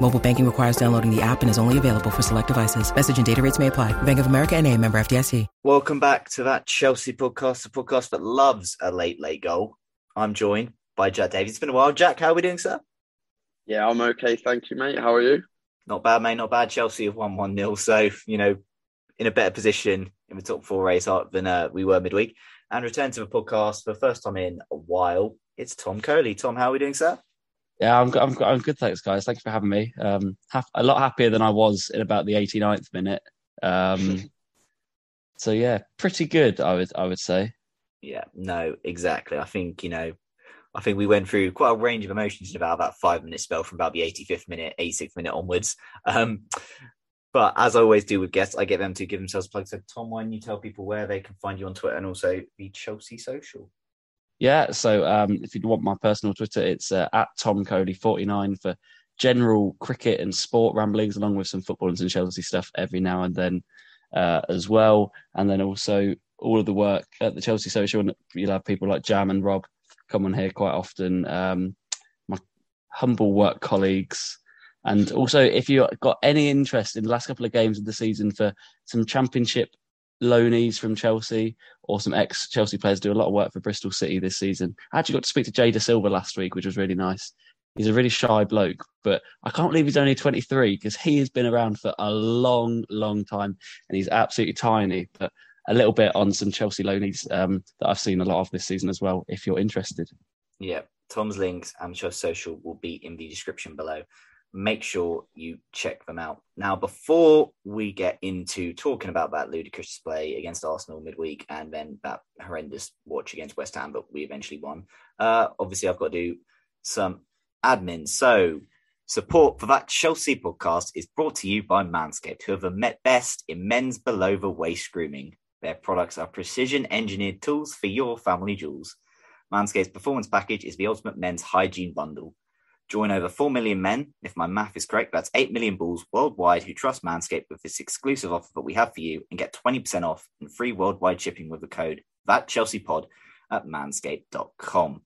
Mobile banking requires downloading the app and is only available for select devices. Message and data rates may apply. Bank of America N.A., member FDIC. Welcome back to That Chelsea Podcast, the podcast that loves a late goal. I'm joined by Jack Davies. It's been a while. Jack, how are we doing, sir? Yeah, I'm okay. Thank you, mate. How are you? Not bad, mate. Not bad. Chelsea have won 1-0. So, you know, in a better position in the top four race than we were midweek. And return to the podcast for the first time in a while. It's Tom Coley. Tom, how are we doing, sir? Yeah, I'm good, thanks, guys. Thank you for having me. A lot happier than I was in about the 89th minute. So yeah, pretty good, I would say. Yeah, no, exactly. I think we went through quite a range of emotions in about that 5-minute spell from about the 85th minute, 86th minute onwards. But as I always do with guests, I get them to give themselves a plug. So Tom, why don't you tell people where they can find you on Twitter and also the Chelsea Social? Yeah, so if you want my personal Twitter, it's at Tom Coley 49 for general cricket and sport ramblings, along with some football and some Chelsea stuff every now and then as well. And then also all of the work at the Chelsea Social, and you'll have people like Jam and Rob come on here quite often, my humble work colleagues. And also, if you've got any interest in the last couple of games of the season for some championship loanees from Chelsea or some ex-Chelsea players do a lot of work for Bristol City this season. I actually got to speak to Jay Da Silva last week, which was really nice. He's a really shy bloke, but I can't believe he's only 23 because he has been around for a long, long time and he's absolutely tiny, but a little bit on some Chelsea loanees that I've seen a lot of this season as well, if you're interested. Yeah, Tom's links and Chelsea Social will be in the description below. Make sure you check them out. Now, before we get into talking about that ludicrous display against Arsenal midweek and then that horrendous watch against West Ham, but we eventually won, obviously I've got to do some admin. So support for That Chelsea Podcast is brought to you by Manscaped, who are the best in men's below the waist grooming. Their products are precision engineered tools for your family jewels. Manscaped's performance package is the ultimate men's hygiene bundle. Join over 4 million men, if my math is correct, that's 8 million balls worldwide who trust Manscaped with this exclusive offer that we have for you, and get 20% off and free worldwide shipping with the code ThatChelseaPod at manscaped.com.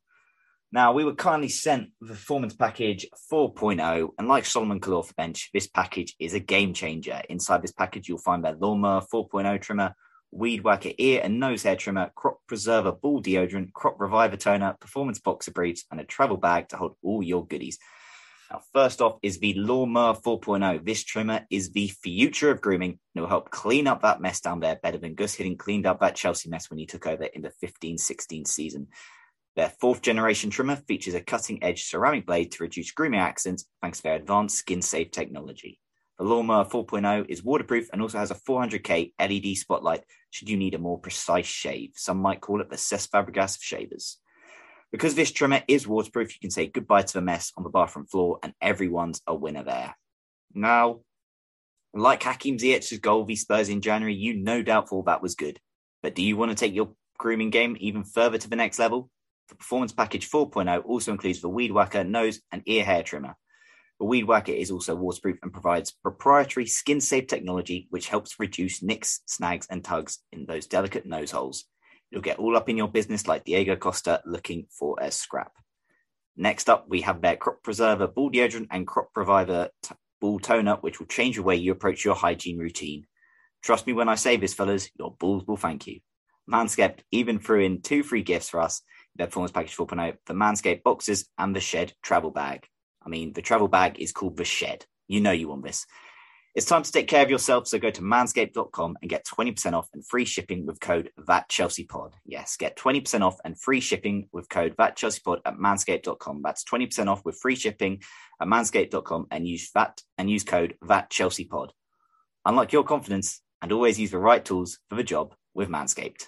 Now, we were kindly sent the performance package 4.0, and like Solomon Kalou off the bench, this package is a game changer. Inside this package, you'll find their lawnmower 4.0 trimmer, weed whacker ear and nose hair trimmer, crop preserver ball deodorant, crop reviver toner, performance boxer briefs, and a travel bag to hold all your goodies. Now, first off is the Lawnmower 4.0. This trimmer is the future of grooming and it will help clean up that mess down there better than Gus Hiddink cleaned up that Chelsea mess when he took over in the 15-16 season. Their fourth generation trimmer features a cutting edge ceramic blade to reduce grooming accidents thanks to their advanced skin safe technology. The Lawnmower 4.0 is waterproof and also has a 400K LED spotlight should you need a more precise shave. Some might call it the Cesc Fabregas of shavers. Because this trimmer is waterproof, you can say goodbye to the mess on the bathroom floor and everyone's a winner there. Now, like Hakim Ziyech's goal v Spurs in January, you no doubt thought that was good. But do you want to take your grooming game even further to the next level? The Performance Package 4.0 also includes the Weed Whacker, nose and ear hair trimmer. But Weed Whacker is also waterproof and provides proprietary skin-safe technology, which helps reduce nicks, snags, and tugs in those delicate nose holes. You'll get all up in your business like Diego Costa looking for a scrap. Next up, we have their Crop Preserver Ball Deodorant and Crop Reviver Ball Toner, which will change the way you approach your hygiene routine. Trust me when I say this, fellas, your balls will thank you. Manscaped even threw in 2 free gifts for us, their Performance Package 4.0, the Manscaped boxes and the Shed travel bag. I mean, the travel bag is called the Shed. You know you want this. It's time to take care of yourself, so go to manscaped.com and get 20% off and free shipping with code ThatChelseaPod. Yes, get 20% off and free shipping with code ThatChelseaPod at manscaped.com. That's 20% off with free shipping at manscaped.com and use code ThatChelseaPod. Unlock your confidence and always use the right tools for the job with Manscaped.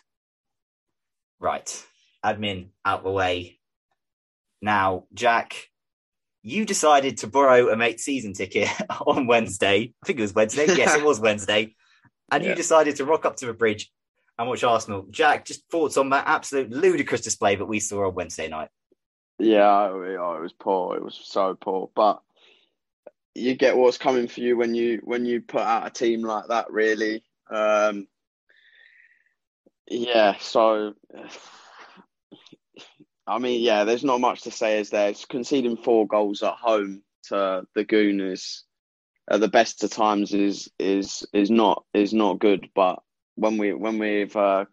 Right, admin out the way. Now, Jack, you decided to borrow a mate's season ticket on Wednesday. I think it was Wednesday. Yes, it was Wednesday. And you decided to rock up to the bridge and watch Arsenal. Jack, just thoughts on that absolute ludicrous display that we saw on Wednesday night? Yeah, it was poor. It was so poor. But you get what's coming for you when you put out a team like that, really. So... I mean, yeah, there's not much to say, is there? It's conceding 4 goals at home to the Gooners at the best of times is not good. But when we've got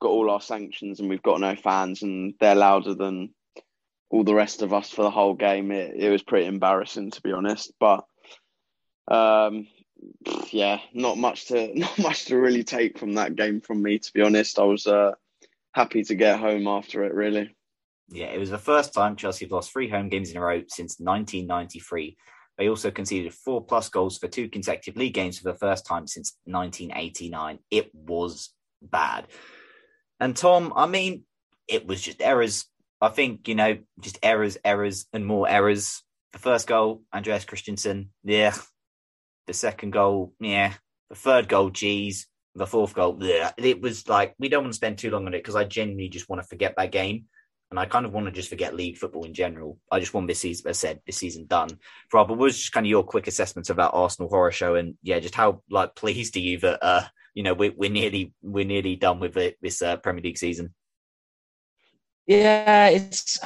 all our sanctions and we've got no fans and they're louder than all the rest of us for the whole game, it was pretty embarrassing, to be honest. But not much to really take from that game from me, to be honest. I was happy to get home after it, really. Yeah, it was the first time Chelsea have lost 3 home games in a row since 1993. They also conceded 4+ goals for 2 consecutive league games for the first time since 1989. It was bad. And Tom, I mean, it was just errors. I think, just errors and more errors. The first goal, Andreas Christensen. Yeah. The second goal. Yeah. The third goal. Geez. The fourth goal. Yeah. It was like, we don't want to spend too long on it because I genuinely just want to forget that game. And I kind of want to just forget league football in general. I just want this season, as I said, this season done. Rob, what was just kind of your quick assessment of that Arsenal horror show? And yeah, just how pleased are you that we're nearly done with it this Premier League season? Yeah, it's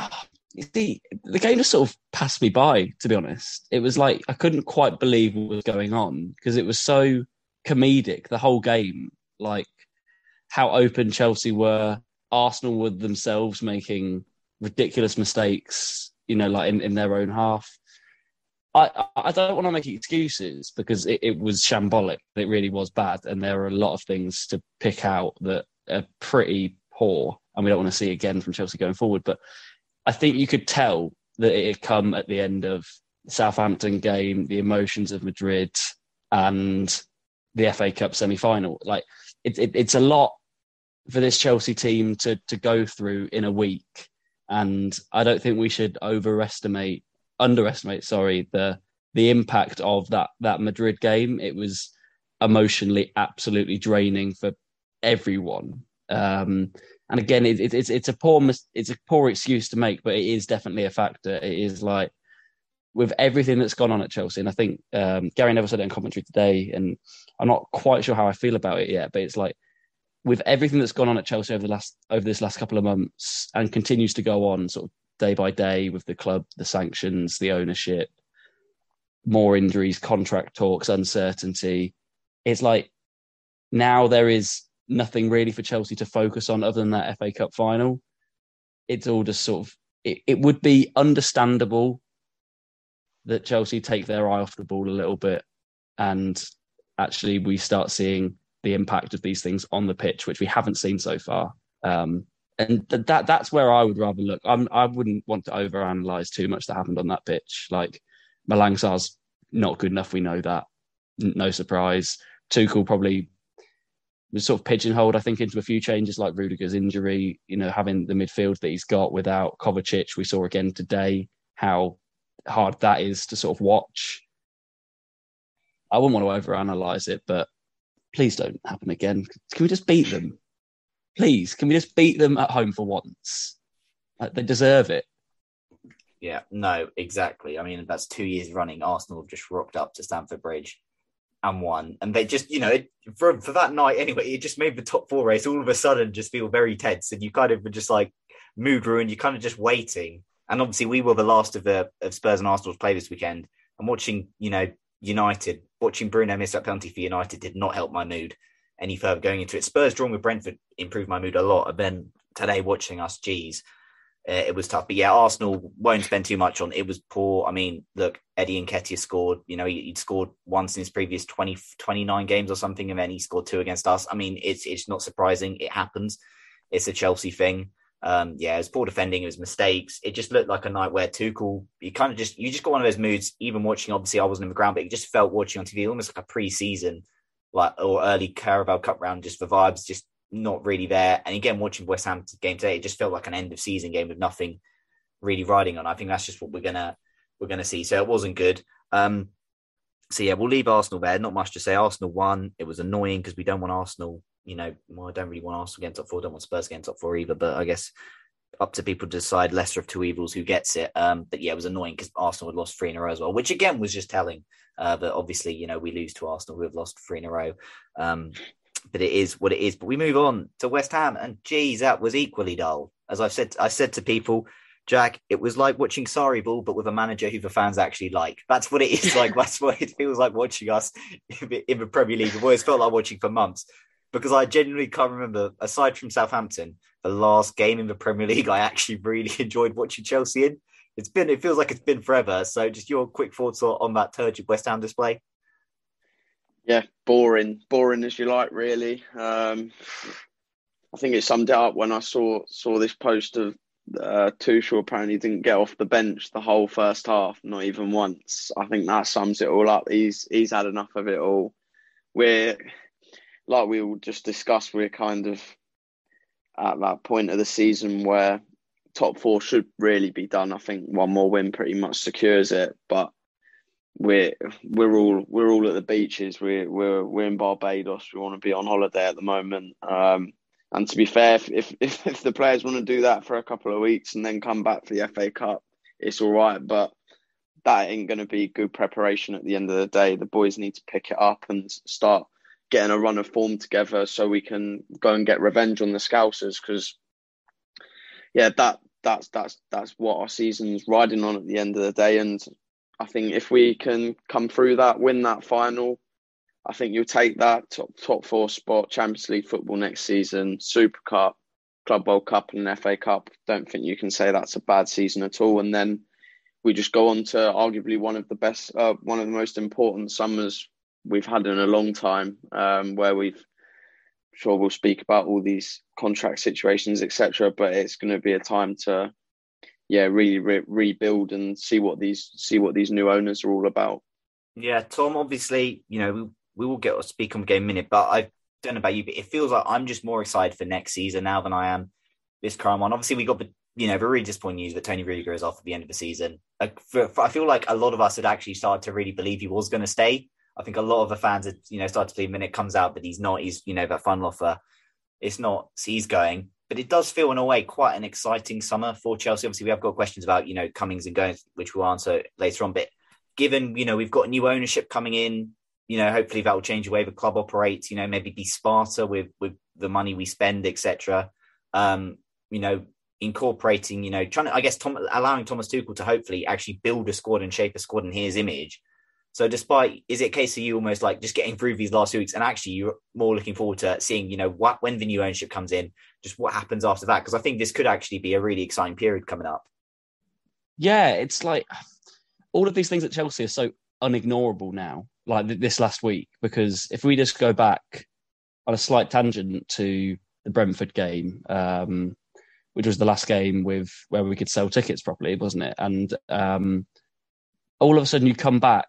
the game just sort of passed me by, to be honest. It was like I couldn't quite believe what was going on because it was so comedic the whole game, like how open Chelsea were. Arsenal were themselves making ridiculous mistakes, in their own half. I don't want to make excuses because it was shambolic. It really was bad. And there are a lot of things to pick out that are pretty poor and we don't want to see again from Chelsea going forward. But I think you could tell that it had come at the end of the Southampton game, the emotions of Madrid and the FA Cup semi-final. Like it's a lot for this Chelsea team to go through in a week. And I don't think we should underestimate, the impact of that Madrid game. It was emotionally absolutely draining for everyone. And again, it's a poor excuse to make, but it is definitely a factor. It is like with everything that's gone on at Chelsea. And I think Gary Neville said it in commentary today, and I'm not quite sure how I feel about it yet, but it's like, with everything that's gone on at Chelsea over this last couple of months and continues to go on sort of day by day with the club, the sanctions, the ownership, more injuries, contract talks, uncertainty. It's like now there is nothing really for Chelsea to focus on other than that FA Cup final. It's all just sort of, it would be understandable that Chelsea take their eye off the ball a little bit and actually we start seeing the impact of these things on the pitch, which we haven't seen so far. And that's where I would rather look. I wouldn't want to overanalyze too much that happened on that pitch. Like, Malang Sarr's not good enough. We know that. No surprise. Tuchel probably was sort of pigeonholed, I think, into a few changes like Rudiger's injury, having the midfield that he's got without Kovacic. We saw again today how hard that is to sort of watch. I wouldn't want to overanalyze it, but please don't happen again. Can we just beat them? Please, can we just beat them at home for once? Like, they deserve it. Yeah, no, exactly. I mean, that's 2 years running. Arsenal have just rocked up to Stamford Bridge and won. And they just, you know, for that night anyway, it just made the top four race all of a sudden just feel very tense. And you kind of were just like mood ruined. You're kind of just waiting. And obviously we were the last of the Spurs and Arsenal's play this weekend. And watching, you know, United, watching Bruno miss that penalty for United did not help my mood any further going into it. Spurs drawing with Brentford improved my mood a lot. And then today watching us, geez, it was tough. But yeah, Arsenal won't spend too much on it. It was poor. I mean, look, Eddie Nketiah scored, you know, he'd scored once in his previous 29 games or something. And then he scored two against us. I mean, it's not surprising. It happens. It's a Chelsea thing. It was poor defending. It was mistakes. It just looked like a night where Tuchel, you just got one of those moods, even watching, obviously I wasn't in the ground, but you just felt watching on TV, almost like a pre-season, like, or early Carabao Cup round, just the vibes, just not really there. And again, watching West Ham game today, it just felt like an end of season game with nothing really riding on. I think that's just what we're going to see. So it wasn't good. We'll leave Arsenal there. Not much to say. Arsenal won. It was annoying because we don't want Arsenal. You know, well, I don't really want Arsenal against top four. Don't want Spurs against top four either. But I guess up to people to decide, lesser of two evils, who gets it. It was annoying because Arsenal had lost three in a row as well, which again was just telling. But obviously, you know, we lose to Arsenal. We've lost three in a row. But it is what it is. But we move on to West Ham, and geez, that was equally dull. As I've said, I said to people, Jack, it was like watching Sarri-ball, but with a manager who the fans actually like. That's what it is like. That's what it feels like watching us in the Premier League. I've always felt like watching for months. Because I genuinely can't remember, aside from Southampton, the last game in the Premier League I actually really enjoyed watching Chelsea in. It feels like it's been forever. So just your quick thoughts on that turgid West Ham display. Yeah, boring as you like, really. I think it summed it up when I saw this post of Tuchel apparently didn't get off the bench the whole first half, not even once. I think that sums it all up. He's had enough of it all. Like we all just discussed, we're kind of at that point of the season where top four should really be done. I think one more win pretty much secures it. But we're all at the beaches. We're in Barbados. We want to be on holiday at the moment. And to be fair, if the players want to do that for a couple of weeks and then come back for the FA Cup, it's all right. But that ain't going to be good preparation at the end of the day. The boys need to pick it up and start getting a run of form together so we can go and get revenge on the Scousers, because that's what our season's riding on at the end of the day. And I think if we can come through that, win that final, I think you'll take that top four spot, Champions League football next season, Super Cup, Club World Cup and FA Cup. Don't think you can say that's a bad season at all. And then we just go on to arguably one of the best, one of the most important summers we've had in a long time, where we'll speak about all these contract situations, etc. But it's going to be a time to, really rebuild and see what these new owners are all about. Yeah, Tom. Obviously, you know, we will get to speak on the game in a minute, but I don't know about you, but it feels like I'm just more excited for next season now than I am this current one. Obviously, we got the really disappointing news that Tony Rudiger is off at the end of the season. I feel like a lot of us had actually started to really believe he was going to stay. I think a lot of the fans had, started to believe when it comes out that he's not, that final offer, it's not, he's going. But it does feel in a way quite an exciting summer for Chelsea. Obviously, we have got questions about, comings and goings, which we'll answer later on. But given, we've got new ownership coming in, hopefully that will change the way the club operates, maybe be smarter with the money we spend, etc. Incorporating, trying to, I guess, allowing Thomas Tuchel to hopefully actually build a squad and shape a squad in his image. So despite, is it a case of you almost like just getting through these last 2 weeks and actually you're more looking forward to seeing, when the new ownership comes in, just what happens after that? Because I think this could actually be a really exciting period coming up. Yeah, it's like all of these things at Chelsea are so unignorable now, like this last week, because if we just go back on a slight tangent to the Brentford game, which was the last game where we could sell tickets properly, wasn't it? And all of a sudden you come back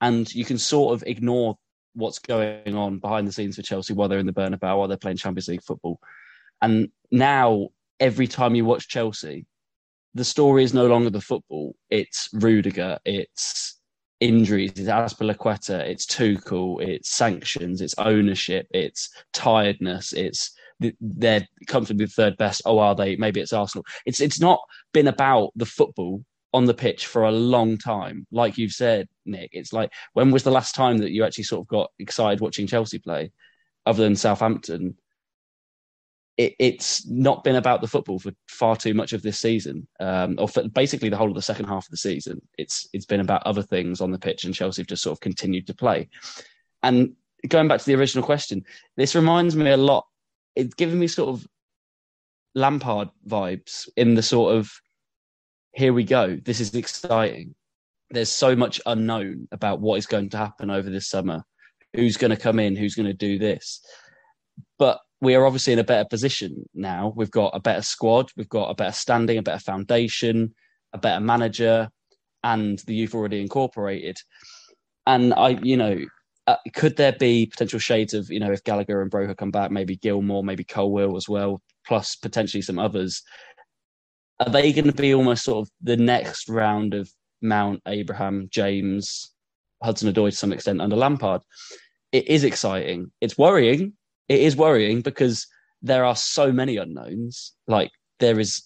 and you can sort of ignore what's going on behind the scenes for Chelsea while they're in the Bernabeu, while they're playing Champions League football. And now, every time you watch Chelsea, the story is no longer the football. It's Rudiger, it's injuries, it's Azpilicueta, it's Tuchel, it's sanctions, it's ownership, it's tiredness, it's they're comfortably the third best. Oh, are they? Maybe it's Arsenal. It's not been about the football on the pitch for a long time. Like you've said, Nick, it's like, when was the last time that you actually sort of got excited watching Chelsea play other than Southampton? It's not been about the football for far too much of this season, or for basically the whole of the second half of the season. It's been about other things on the pitch, and Chelsea have just sort of continued to play. And going back to the original question, this reminds me a lot. It's giving me sort of Lampard vibes in the sort of, here we go, this is exciting. There's so much unknown about what is going to happen over this summer. Who's going to come in? Who's going to do this? But we are obviously in a better position now. We've got a better squad. We've got a better standing, a better foundation, a better manager, and the youth already incorporated. And could there be potential shades of, if Gallagher and Broha come back, maybe Gilmore, maybe Cole will as well, plus potentially some others. Are they going to be almost sort of the next round of Mount, Abraham, James, Hudson-Odoi to some extent under Lampard? It is exciting. It's worrying. It is worrying because there are so many unknowns. Like, there is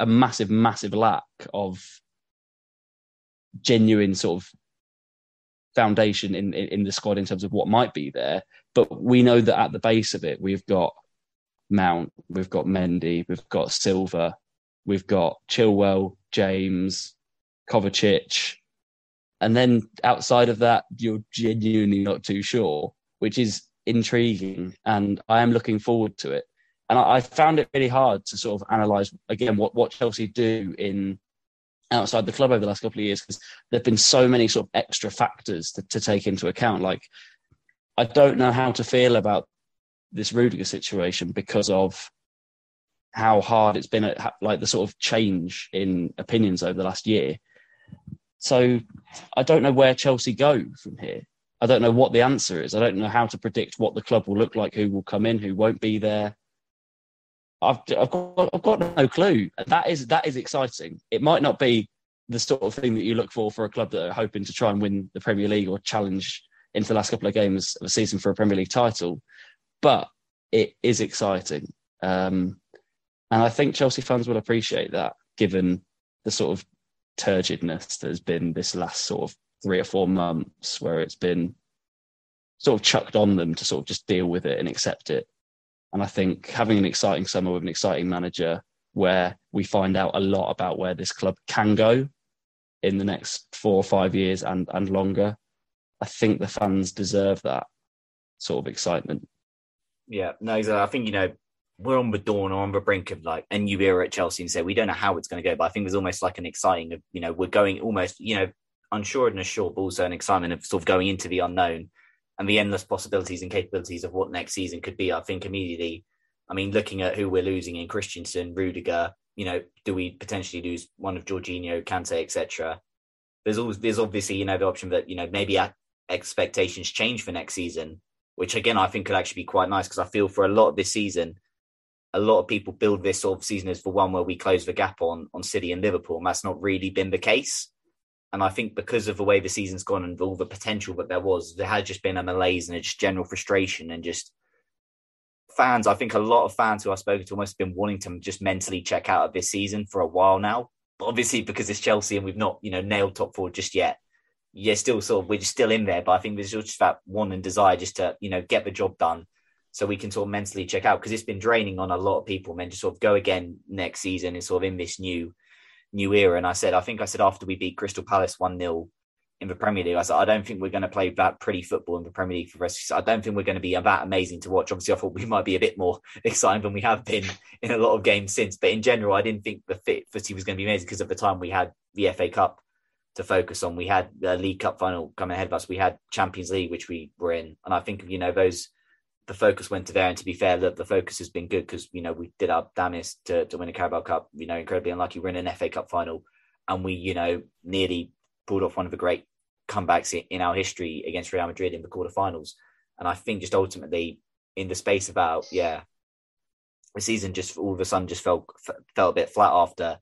a massive, massive lack of genuine sort of foundation in the squad in terms of what might be there. But we know that at the base of it, we've got Mount, we've got Mendy, we've got Silva, we've got Chilwell, James, Kovacic. And then outside of that, you're genuinely not too sure, which is intriguing, and I am looking forward to it. And I found it really hard to sort of analyse again what Chelsea do in outside the club over the last couple of years, because there have been so many sort of extra factors to take into account. Like, I don't know how to feel about this Rudiger situation because of how hard it's been at, like, the sort of change in opinions over the last year. So I don't know where Chelsea go from here. I don't know what the answer is. I don't know how to predict what the club will look like, who will come in, who won't be there. I've got no clue. That is exciting. It might not be the sort of thing that you look for a club that are hoping to try and win the Premier League or challenge into the last couple of games of a season for a Premier League title, but it is exciting. And I think Chelsea fans will appreciate that, given the sort of turgidness that has been this last sort of 3 or 4 months, where it's been sort of chucked on them to sort of just deal with it and accept it. And I think having an exciting summer with an exciting manager, where we find out a lot about where this club can go in the next 4 or 5 years and longer, I think the fans deserve that sort of excitement. Yeah, no, exactly. I think, we're on the dawn or on the brink of like a new era at Chelsea, and say we don't know how it's going to go, but I think there's almost like an exciting, we're going almost, unsure and assured, but also an excitement of sort of going into the unknown and the endless possibilities and capabilities of what next season could be. I think immediately, looking at who we're losing in Christensen, Rudiger, do we potentially lose one of Jorginho, Kante, etc.? There's obviously, the option that, maybe our expectations change for next season, which again, I think could actually be quite nice, because I feel for a lot of this season, a lot of people build this sort of season as the one where we close the gap on City and Liverpool, and that's not really been the case. And I think because of the way the season's gone and all the potential that there was, there had just been a malaise and a just general frustration, and just fans, I think a lot of fans who I've spoken to almost been wanting to just mentally check out of this season for a while now. But obviously, because it's Chelsea and we've not, nailed top four just yet, we're just still in there. But I think there's just that want and desire just to, get the job done so we can sort of mentally check out, because it's been draining on a lot of people, man, to sort of go again next season and sort of in this new era. And I think after we beat Crystal Palace 1-0 in the Premier League, I said, I don't think we're going to play that pretty football in the Premier League for the rest of the season. I don't think we're going to be that amazing to watch. Obviously, I thought we might be a bit more exciting than we have been in a lot of games since. But in general, I didn't think the fit for City was going to be amazing, because at the time we had the FA Cup to focus on. We had the League Cup final coming ahead of us. We had Champions League, which we were in. And I think, the focus went to there. And to be fair, look, the focus has been good, because, we did our damnest to win a Carabao Cup, incredibly unlucky. We're in an FA Cup final, and we, nearly pulled off one of the great comebacks in our history against Real Madrid in the quarterfinals. And I think just ultimately in the space about, the season just all of a sudden just felt a bit flat after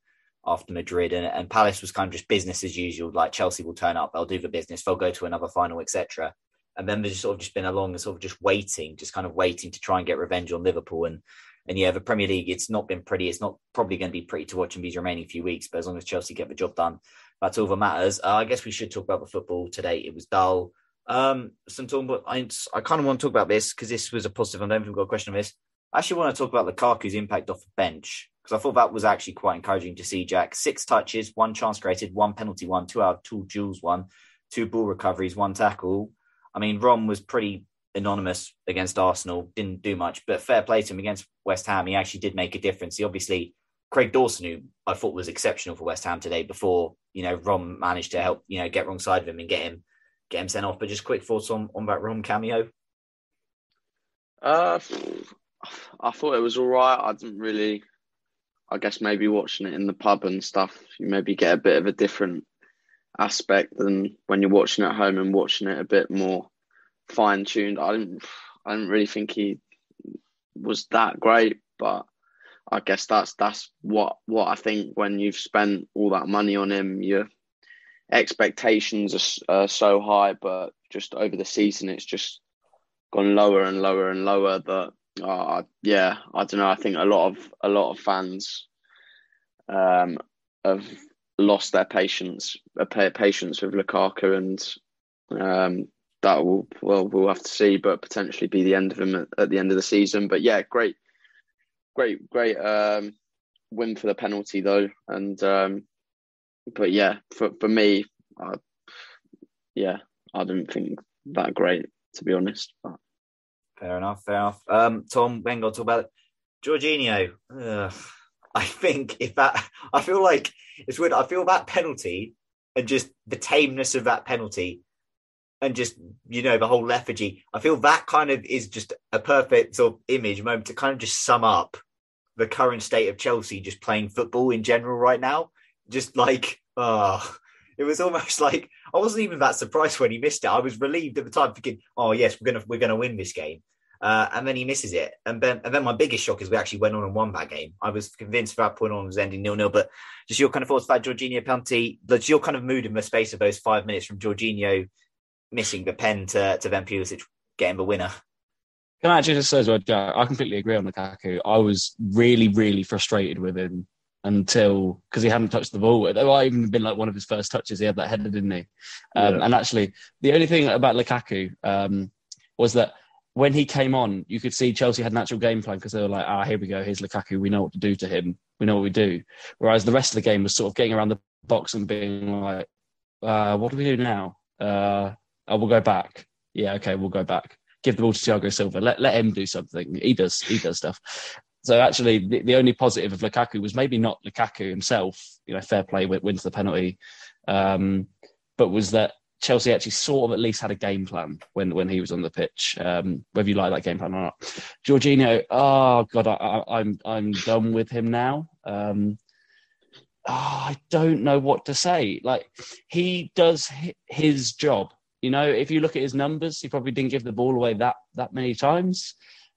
Madrid, and Palace was kind of just business as usual. Like, Chelsea will turn up, they'll do the business, they'll go to another final, etc. And then there's just been a long and waiting to try and get revenge on Liverpool. And And yeah, the Premier League, it's not been pretty. It's not probably going to be pretty to watch in these remaining few weeks, but as long as Chelsea get the job done, that's all that matters. I guess we should talk about the football today. It was dull. I kind of want to talk about this because this was a positive. I don't think we've got a question on this. I actually want to talk about Lukaku's impact off the bench because I thought that was actually quite encouraging to see, Jack. 6 touches, 1 chance created, 1 penalty, 1, 2 duels, 1, 2 ball recoveries, 1 tackle. I mean, Rom was pretty anonymous against Arsenal, didn't do much, but fair play to him against West Ham. He actually did make a difference. He obviously, Craig Dawson, who I thought was exceptional for West Ham today before, Rom managed to help, get wrong side of him and get him sent off. But just quick thoughts on that Rom cameo. I thought it was all right. I didn't really, I guess maybe watching it in the pub and stuff, you maybe get a bit of a different aspect than when you're watching at home and watching it a bit more fine-tuned. I didn't really think he was that great, but I guess that's what I think when you've spent all that money on him, your expectations are so high, but just over the season, it's just gone lower and lower and lower. That yeah, I don't know. I think a lot of fans have lost their patience with Lukaku, and that will, we'll have to see, but potentially be the end of him at the end of the season. But yeah, great win for the penalty though, and but yeah, for me, I didn't think that great, to be honest. But. Fair enough. Tom, when got to talk about it. Jorginho. I think I feel like it's weird. I feel that penalty and just the tameness of that penalty and just, the whole lethargy. I feel that kind of is just a perfect sort of image moment to kind of just sum up the current state of Chelsea just playing football in general right now. Just like, it was almost like I wasn't even that surprised when he missed it. I was relieved at the time, thinking, "Oh yes, we're gonna win this game," and then he misses it. And then my biggest shock is we actually went on and won that game. I was convinced from that point on it was ending 0-0. But just your kind of thoughts about Jorginho penalty, your kind of mood in the space of those 5 minutes from Jorginho missing the pen to then Pulisic getting the winner. Can I actually just say as well, Jack? I completely agree on Lukaku. I was really, really frustrated with him. Because he hadn't touched the ball. It might even been like one of his first touches. He had that header, didn't he? Yeah. And actually, the only thing about Lukaku was that when he came on, you could see Chelsea had an actual game plan because they were like, here we go, here's Lukaku. We know what to do to him. We know what we do. Whereas the rest of the game was sort of getting around the box and being like, what do we do now? We'll go back. Yeah, okay, we'll go back. Give the ball to Thiago Silva. Let him do something. He does stuff. So actually, the only positive of Lukaku was maybe not Lukaku himself, fair play, wins the penalty, but was that Chelsea actually sort of at least had a game plan when he was on the pitch, whether you like that game plan or not. Jorginho, I'm done with him now. I don't know what to say. Like, he does his job. If you look at his numbers, he probably didn't give the ball away that many times.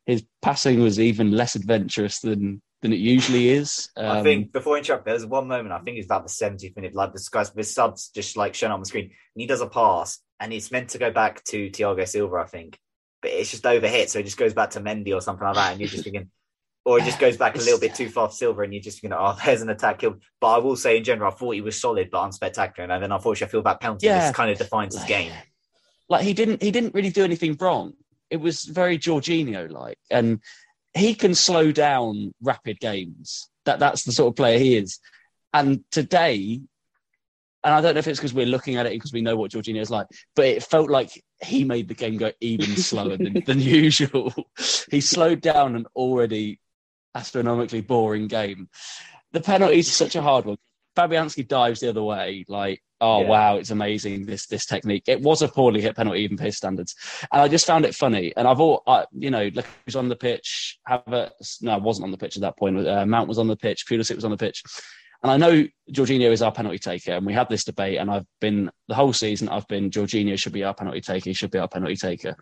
His passing was even less adventurous than it usually is. I think, before I interrupt, there's one moment, I think it's about the 70th minute, like the sub's just like shown on the screen, and he does a pass, and it's meant to go back to Thiago Silva, I think. But it's just overhit, so it just goes back to Mendy or something like that, and you're just thinking, or it just goes back a little bit too far for Silva, and you're just thinking, there's an attack killed. But I will say, in general, I thought he was solid, but unspectacular, and then unfortunately I feel that penalty just kind of defines his game. Like, he didn't really do anything wrong. It was very Jorginho-like, and he can slow down rapid games. That's the sort of player he is. And today, and I don't know if it's because we're looking at it because we know what Jorginho is like, but it felt like he made the game go even slower than usual. He slowed down an already astronomically boring game. The penalty is such a hard one. Fabianski dives the other way, like, wow, it's amazing, this technique. It was a poorly hit penalty, even for his standards. And I just found it funny. And like, who's on the pitch, Havertz, no, I wasn't on the pitch at that point. Mount was on the pitch, Pulisic was on the pitch. And I know Jorginho is our penalty taker, and we had this debate, and the whole season, Jorginho should be our penalty taker, he should be our penalty taker.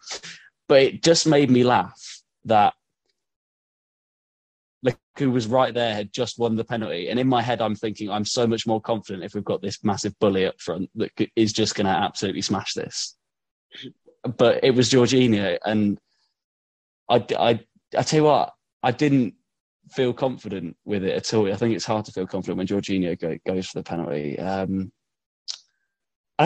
But it just made me laugh that Lukaku was right there, had just won the penalty. And in my head, I'm thinking, I'm so much more confident if we've got this massive bully up front that is just going to absolutely smash this. But it was Jorginho. And I tell you what, I didn't feel confident with it at all. I think it's hard to feel confident when Jorginho goes for the penalty. I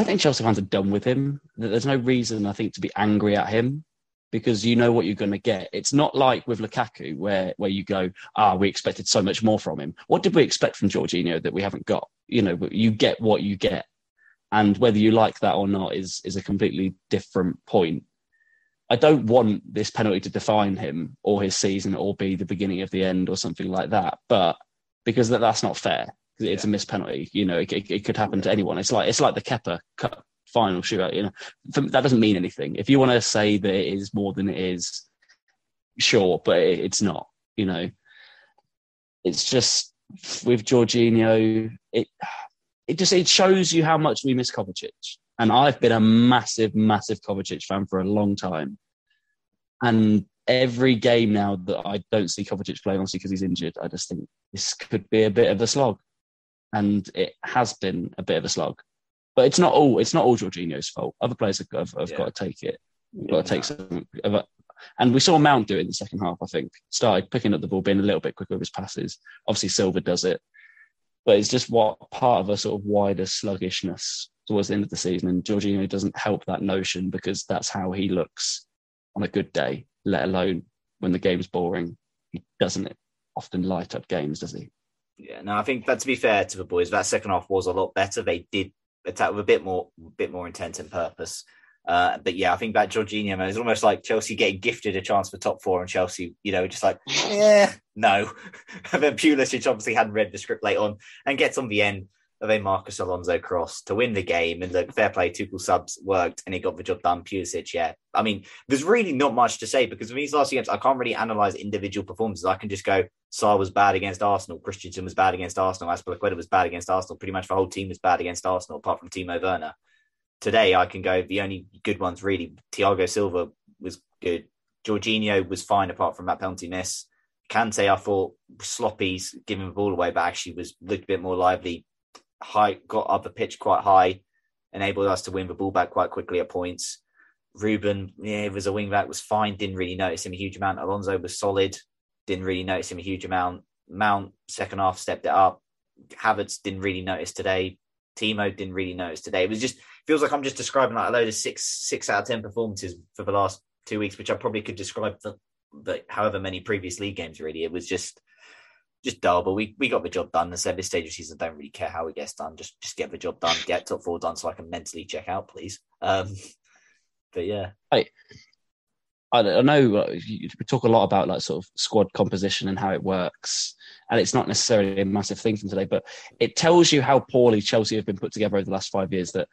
don't think Chelsea fans are done with him. There's no reason, I think, to be angry at him because you know what you're going to get. It's not like with Lukaku where you go, we expected so much more from him. What did we expect from Jorginho that we haven't got? You know, you get what you get. And whether you like that or not is a completely different point. I don't want this penalty to define him or his season or be the beginning of the end or something like that. But because that's not fair. It's a missed penalty. You know, it could happen to anyone. It's like the Kepa Cup final shootout. You know, that doesn't mean anything. If you want to say that it is more than it is, sure, but it's not. You know, it's just with Jorginho, it shows you how much we miss Kovacic. And I've been a massive, massive Kovacic fan for a long time. And every game now that I don't see Kovacic play, honestly, because he's injured, I just think this could be a bit of a slog. And it has been a bit of a slog. But it's not all Jorginho's fault. Other players have got to take it. Got to take some. And we saw Mount do it in the second half, I think. Started picking up the ball, being a little bit quicker with his passes. Obviously, Silva does it. But it's just what part of a sort of wider sluggishness towards the end of the season. And Jorginho doesn't help that notion because that's how he looks on a good day, let alone when the game's boring. He doesn't often light up games, does he? Yeah, no, I think that, to be fair to the boys, that second half was a lot better. They did attack with a bit more intent and purpose. But yeah, I think that Jorginho, man, is almost like Chelsea getting gifted a chance for top four and Chelsea, you know, just like, yeah, no. And then Pulisic obviously hadn't read the script late on and gets on the end of a Marcus Alonso cross to win the game. And look, fair play, Tuchel subs worked and he got the job done. Pulisic, yeah. I mean, there's really not much to say because in these last games, I can't really analyse individual performances. I can just go, Sarr was bad against Arsenal, Christensen was bad against Arsenal, Azpilicueta was bad against Arsenal. Pretty much the whole team was bad against Arsenal, apart from Timo Werner. Today, I can go, the only good ones really, Thiago Silva was good. Jorginho was fine, apart from that penalty miss. Kante, I thought, sloppy, giving the ball away, but actually looked a bit more lively. Got up the pitch quite high, enabled us to win the ball back quite quickly at points. Ruben, it was a wing back, was fine, didn't really notice him a huge amount. Alonso was solid, didn't really notice him a huge amount. Mount, second half, stepped it up. Havertz didn't really notice today. Timo didn't really notice today. It was just, feels like I'm just describing like a load of six out of 10 performances for the last 2 weeks, which I probably could describe for however many previous league games, really. It was just dull, but we got the job done. And so at this stage of the season, I don't really care how it gets done. Just get the job done, get top four done so I can mentally check out, please. But yeah. I know we talk a lot about like sort of squad composition and how it works. And it's not necessarily a massive thing from today, but it tells you how poorly Chelsea have been put together over the last 5 years that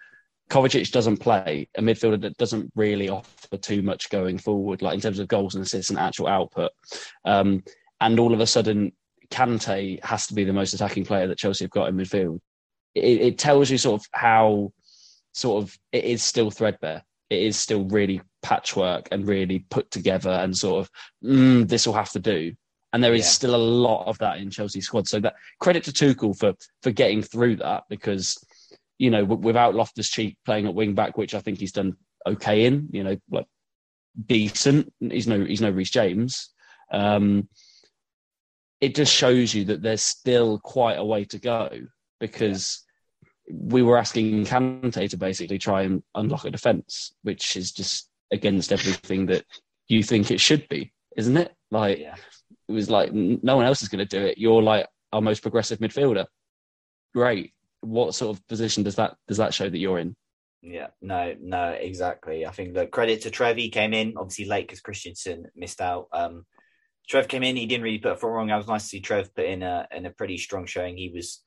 Kovacic doesn't play, a midfielder that doesn't really offer too much going forward, like in terms of goals and assists and actual output. And all of a sudden, Kante has to be the most attacking player that Chelsea have got in midfield. It tells you sort of how sort of it is still threadbare. It is still really patchwork and really put together and sort of this will have to do. And there is still a lot of that in Chelsea's squad. So that credit to Tuchel for getting through that because, you know, without Loftus-Cheek playing at wing back, which I think he's done okay in, you know, like decent. He's no Reece James. It just shows you that there's still quite a way to go because we were asking Kante to basically try and unlock a defence, which is just against everything that you think it should be, isn't it? Like, it was like, no one else is going to do it. You're like our most progressive midfielder. Great. What sort of position does that show that you're in? Yeah, no, exactly. I think the credit to Trev, he came in, obviously late because Christensen missed out. Trev came in, he didn't really put a foot wrong. I was nice to see Trev put in a pretty strong showing. He was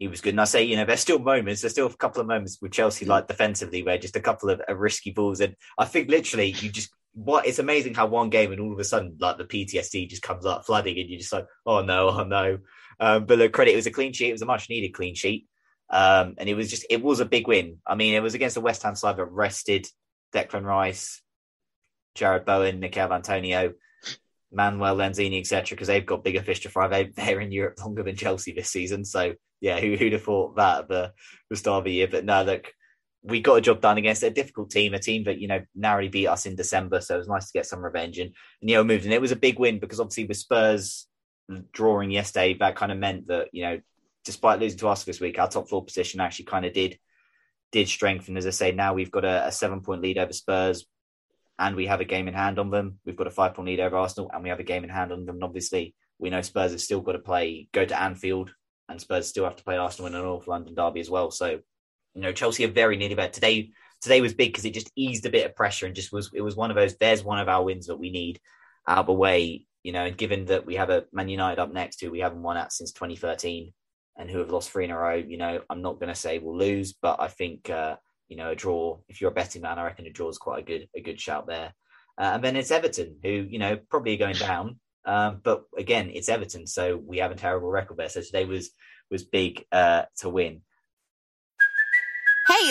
good. And I say, you know, there's still a couple of moments with Chelsea, like defensively, where just a couple of risky balls. And I think literally it's amazing how one game and all of a sudden, like the PTSD just comes up flooding and you're just like, oh no. But the credit, it was a clean sheet. It was a much needed clean sheet. And it was a big win. I mean, it was against the West Ham side that rested Declan Rice, Jared Bowen, Mikel Antonio, Manuel Lanzini, etc., because they've got bigger fish to fry. They're in Europe longer than Chelsea this season. So, yeah, who'd have thought that at the start of the year? But no, look, we got a job done against a difficult team, a team that, you know, narrowly beat us in December. So it was nice to get some revenge and moved. And it was a big win because obviously with Spurs drawing yesterday, that kind of meant that, you know, despite losing to us this week, our top four position actually kind of did strengthen. As I say, now we've got a 7-point lead over Spurs and we have a game in hand on them. We've got a 5-point lead over Arsenal and we have a game in hand on them. And obviously, we know Spurs have still got to go to Anfield, and Spurs still have to play Arsenal in a North London derby as well. So, you know, Chelsea are very nearly there. Today was big because it just eased a bit of pressure and it was one of those, there's one of our wins that we need out of the way, you know, and given that we have a Man United up next who we haven't won at since 2013 and who have lost 3 in a row, you know, I'm not going to say we'll lose, but I think, you know, a draw, if you're a betting man, I reckon a draw is quite a good shout there. And then it's Everton who, you know, probably are going down. But again, it's Everton, so we have a terrible record there. So today was big to win. Hey,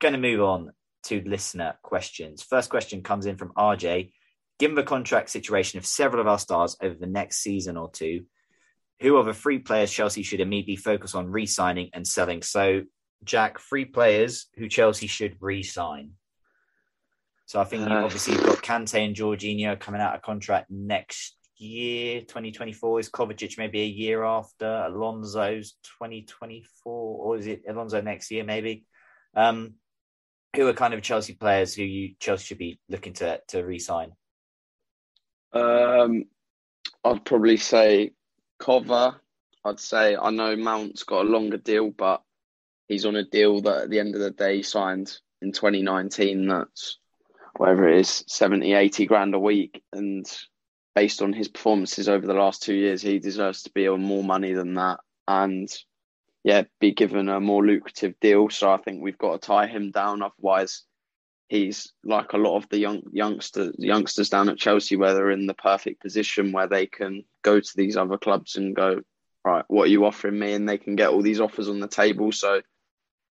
Going to move on to listener questions. First question comes in from RJ. Given the contract situation of several of our stars over the next season or two, who are the three players Chelsea should immediately focus on re-signing and selling? So, Jack, three players who Chelsea should re-sign. So I think you've got Kante and Jorginho coming out of contract next year, 2024. Is Kovacic maybe a year after? Alonso's 2024, or is it Alonso next year maybe? Who are kind of Chelsea players who Chelsea should be looking to re-sign? I'd probably say Kova. I'd say, I know Mount's got a longer deal, but he's on a deal that at the end of the day he signed in 2019, that's whatever it is, 70, 80 grand a week. And based on his performances over the last 2 years, he deserves to be on more money than that. And yeah, be given a more lucrative deal. So I think we've got to tie him down. Otherwise, he's like a lot of the youngsters down at Chelsea, where they're in the perfect position where they can go to these other clubs and go, right, what are you offering me? And they can get all these offers on the table. So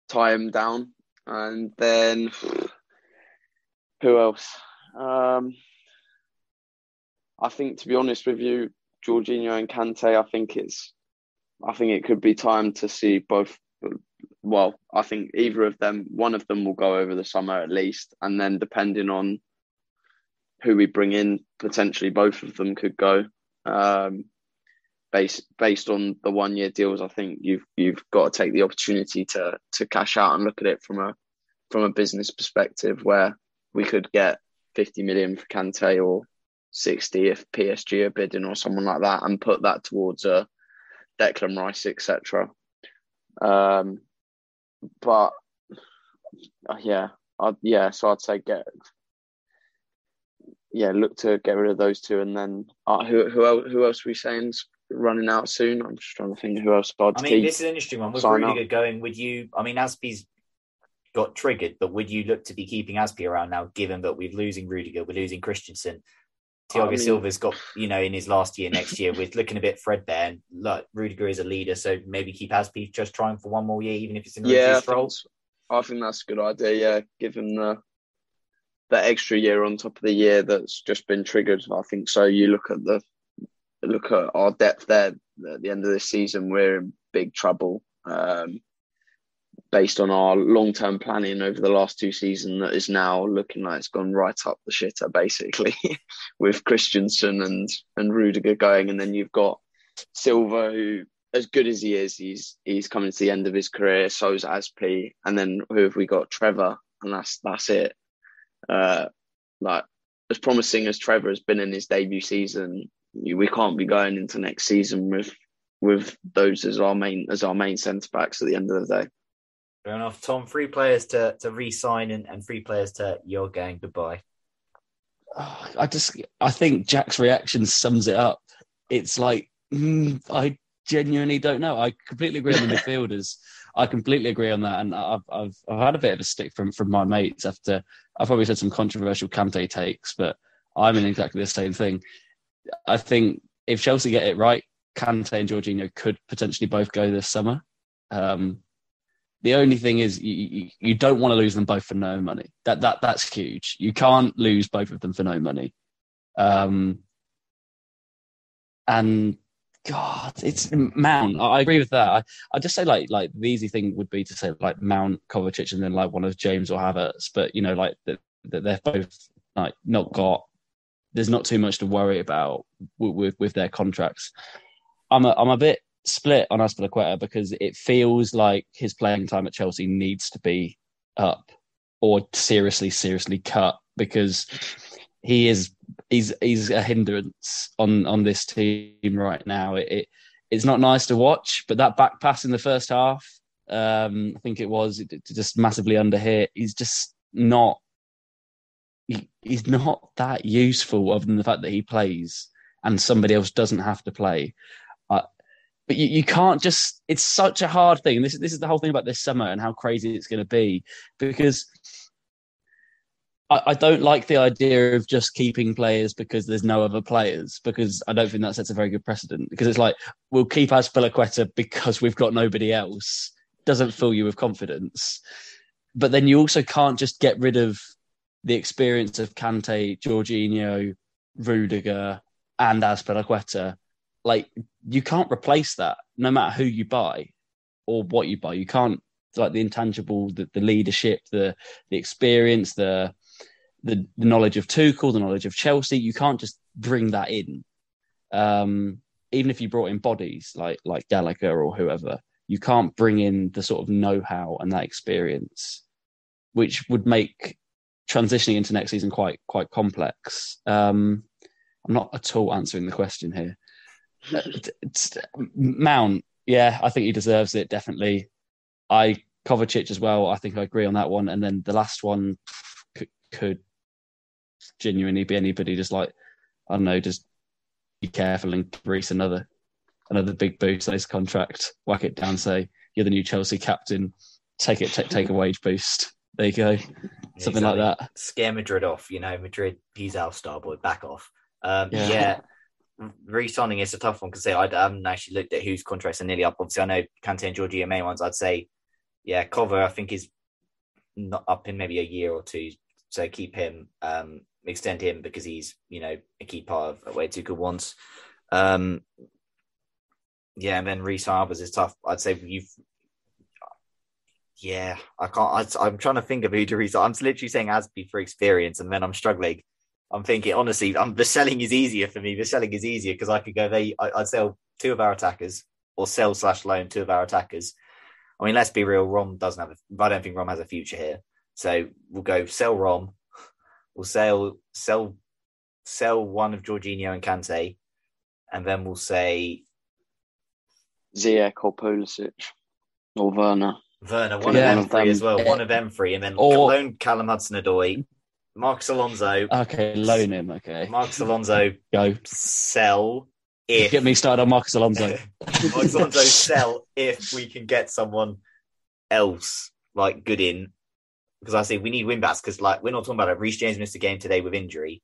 tie him down. And then who else? I think, to be honest with you, Jorginho and Kante, I think it could be time to see both. Well, I think either of them, one of them will go over the summer at least. And then depending on who we bring in, potentially both of them could go. Based on the 1 year deals, I think you've got to take the opportunity to cash out and look at it from a business perspective, where we could get 50 million for Kante or 60 if PSG are bidding or someone like that, and put that towards a Declan Rice, etc. So I'd say look to get rid of those two, and then who else are we saying is running out soon? I'm just trying to think who else. This is an interesting one. We're really good going. Would you? I mean, Aspie's got triggered, but would you look to be keeping Aspie around now, given that we're losing Rudiger, we're losing Christensen? Thiago Silva's got, you know, in his last year, next year, we're looking a bit threadbare. And look, Rudiger is a leader, so maybe keep Azpi just trying for one more year, even if it's in the role. I think that's a good idea, yeah. Given the extra year on top of the year that's just been triggered, I think so. You look at our depth there at the end of this season, we're in big trouble. Based on our long-term planning over the last two seasons, that is now looking like it's gone right up the shitter, basically, with Christensen and Rudiger going. And then you've got Silva, who, as good as he is, he's coming to the end of his career, so's Azpi. And then who have we got? Trevor, and that's it. Like, as promising as Trevor has been in his debut season, we can't be going into next season with those as our main centre backs at the end of the day. Fair enough, Tom. Three players to re-sign and three players to you're going goodbye. Oh, I think Jack's reaction sums it up. It's like I genuinely don't know. I completely agree on the midfielders. I completely agree on that, and I've had a bit of a stick from my mates after I've probably said some controversial Kante takes, but I'm in exactly the same thing. I think if Chelsea get it right, Kante and Jorginho could potentially both go this summer. The only thing is you don't want to lose them both for no money. That's huge. You can't lose both of them for no money. And God, it's Mount. I agree with that. I just say like the easy thing would be to say like Mount, Kovacic, and then like one of James or Havertz. But you know, like that they're both like not got. There's not too much to worry about with their contracts. I'm a bit split on Azpilicueta because it feels like his playing time at Chelsea needs to be up or seriously cut because he's a hindrance on this team right now. It's not nice to watch, but that back pass in the first half, I think it just massively under hit. He's just not. He's not that useful other than the fact that he plays and somebody else doesn't have to play. But you can't just... It's such a hard thing. And this is the whole thing about this summer and how crazy it's going to be because I don't like the idea of just keeping players because there's no other players because I don't think that sets a very good precedent because it's like, we'll keep Azpilicueta because we've got nobody else. Doesn't fill you with confidence. But then you also can't just get rid of the experience of Kante, Jorginho, Rudiger, and Azpilicueta. Like, you can't replace that no matter who you buy or what you buy. You can't, like, the intangible, the leadership, the experience, the knowledge of Tuchel, the knowledge of Chelsea. You can't just bring that in. Even if you brought in bodies like Gallagher or whoever, you can't bring in the sort of know-how and that experience, which would make transitioning into next season quite complex. I'm not at all answering the question here. Mount, yeah, I think he deserves it, definitely. Kovacic as well, I think I agree on that one. And then the last one could genuinely be anybody, just like, I don't know, just be careful and release another big boost on his contract, whack it down, say, you're the new Chelsea captain, take a wage boost. There you go. Yeah, something exactly like that. Scare Madrid off, you know, Madrid, he's our star boy, back off. Yeah. Re-signing is a tough one because I haven't actually looked at whose contracts are nearly up. Obviously, I know Kante and Jorginho main ones. I'd say, yeah, Kovacic, I think, is not up in maybe a year or two. So keep him, extend him because he's, you know, a key part of where Tuchel wants. Yeah, and then re-sign others is tough. I'd say you've... Yeah, I can't... I'm trying to think of who to re-sign. I'm literally saying Azpi for experience and then I'm struggling. I'm thinking, honestly, the selling is easier for me. The selling is easier because I could go, I'd sell two of our attackers or sell/loan two of our attackers. I mean, let's be real. Rom doesn't have, I don't think Rom has a future here. So we'll go sell Rom. We'll sell one of Jorginho and Kante. And then we'll say... Ziyech or Pulisic or Werner, one of them three as well. One of them three. And then loan Callum Hudson-Odoi. Marcus Alonso. Okay, loan him. Okay. Marcus Alonso, go. Sell if... Get me started on Marcus Alonso. Marcus Alonso, sell if we can get someone else, like, good in. Because I say we need win-backs because, like, we're not talking about it. Reece James missed a game today with injury.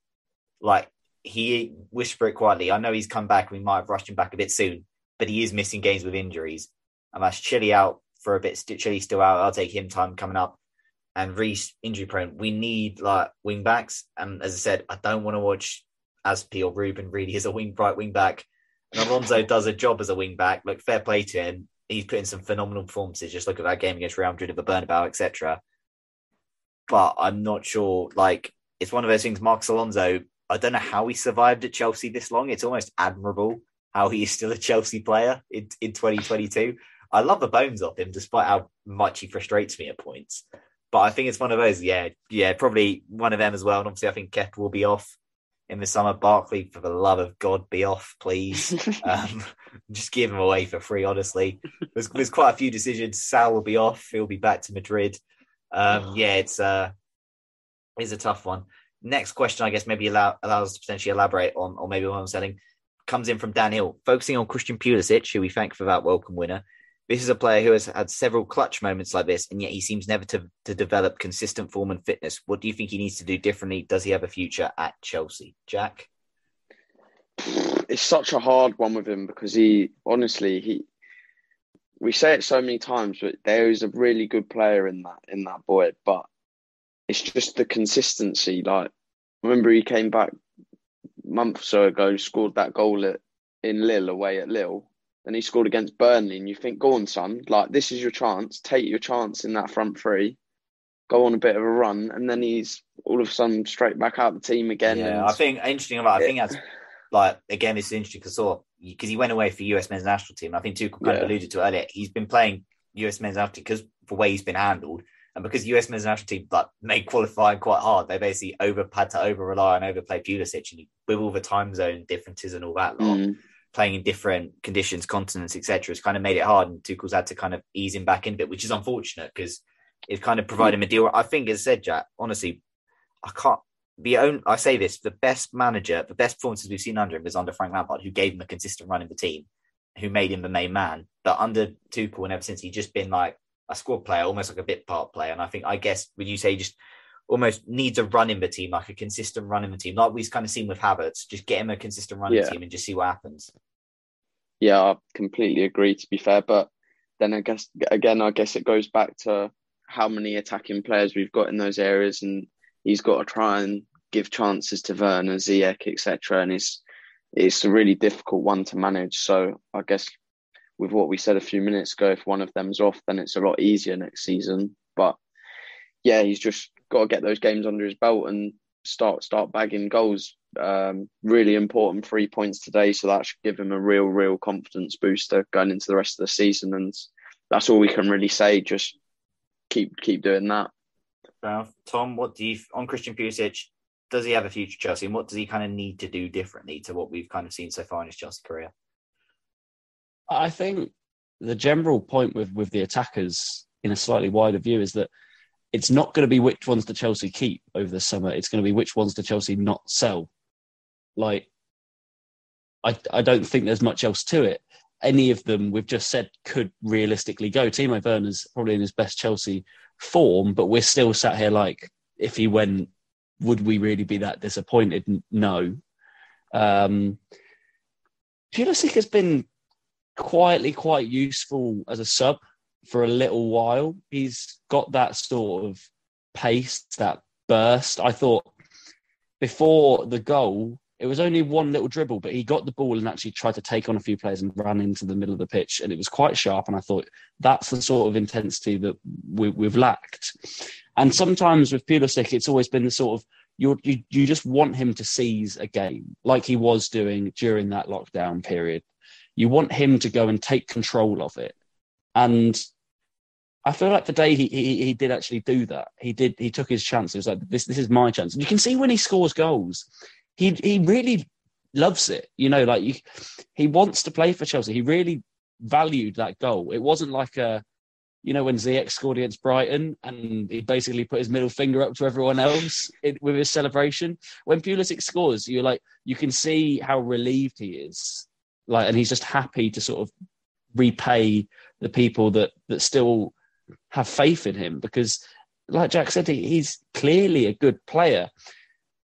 Like, he whisper it quietly. I know he's come back. We might have rushed him back a bit soon, but he is missing games with injuries. And that's Chilly out for a bit. Chilly's still out. I'll take him time coming up. And Reece injury prone. We need like wing backs, and as I said, I don't want to watch Azpi or Ruben really as a right wing back. And Alonso does a job as a wing back. Like, fair play to him. He's put in some phenomenal performances. Just look at that game against Real Madrid at the Bernabeu, etc. But I'm not sure. Like, it's one of those things. Marcus Alonso. I don't know how he survived at Chelsea this long. It's almost admirable how he is still a Chelsea player in 2022. I love the bones of him, despite how much he frustrates me at points. But I think it's one of those, probably one of them as well. And obviously, I think Kept will be off in the summer. Barkley, for the love of God, be off, please. Just give him away for free, honestly. There's quite a few decisions. Sal will be off. He'll be back to Madrid. Yeah, it's a tough one. Next question, I guess, maybe allows us to potentially elaborate on, or maybe what I'm saying, comes in from Dan Hill. Focusing on Christian Pulisic, who we thank for that welcome winner. This is a player who has had several clutch moments like this, and yet he seems never to develop consistent form and fitness. What do you think he needs to do differently? Does he have a future at Chelsea? Jack? It's such a hard one with him because honestly, we say it so many times, but there is a really good player in that boy, but it's just the consistency. Like, remember he came back a month or so ago, scored that goal away at Lille, and he scored against Burnley, and you think, go on, son, like, this is your chance. Take your chance in that front three. Go on a bit of a run, and then he's all of a sudden straight back out the team again. Yeah, and I think it's interesting because he went away for US men's national team. I think Tuchel kind of alluded to it earlier. He's been playing US men's national team because of the way he's been handled, and because US men's national team like made qualifying quite hard, they basically had to over-rely and overplay Pulisic, and with all the time zone differences and all that lot. Playing in different conditions, continents, etc. It's kind of made it hard, and Tuchel's had to kind of ease him back in a bit, which is unfortunate because it kind of provided him a deal. I think, as said, Jack, honestly, the best manager, the best performances we've seen under him was under Frank Lampard, who gave him a consistent run in the team, who made him the main man. But under Tuchel, and ever since, he's just been like a squad player, almost like a bit part player. And I think, I guess, would you say just almost needs a run in the team, like a consistent run in the team, like we've kind of seen with Havertz. Just get him a consistent run in the team and just see what happens. Yeah, I completely agree, to be fair. But then I guess it goes back to how many attacking players we've got in those areas, and he's got to try and give chances to Werner, Ziyech, etc. And it's a really difficult one to manage. So I guess with what we said a few minutes ago, if one of them's off, then it's a lot easier next season. But yeah, he's just got to get those games under his belt and start bagging goals. Really important 3 points today, so that should give him a real confidence booster going into the rest of the season. And that's all we can really say. Just keep doing that. Tom, what do you on Christian Pulisic? Does he have a future at Chelsea, and what does he kind of need to do differently to what we've kind of seen so far in his Chelsea career? I think the general point with the attackers in a slightly wider view is that it's not going to be which ones do Chelsea keep over the summer. It's going to be which ones do Chelsea not sell. Like, I don't think there's much else to it. Any of them we've just said could realistically go. Timo Werner's probably in his best Chelsea form, but we're still sat here like, if he went, would we really be that disappointed? No. Pulisic has been quietly quite useful as a sub for a little while. He's got that sort of pace, that burst. I thought before the goal, it was only one little dribble, but he got the ball and actually tried to take on a few players and ran into the middle of the pitch, and it was quite sharp, and I thought that's the sort of intensity that we've lacked. And sometimes with Pulisic, it's always been the sort of, you just want him to seize a game, like he was doing during that lockdown period. You want him to go and take control of it. And I feel like today he did actually do that. He took his chance. It was like, this is my chance. And you can see when he scores goals, he really loves it. You know, like he wants to play for Chelsea. He really valued that goal. It wasn't like when Ziyech scored against Brighton and he basically put his middle finger up to everyone else with his celebration. When Pulisic scores, you're like, you can see how relieved he is. Like, and he's just happy to sort of repay the people that still have faith in him, because like Jack said, he's clearly a good player.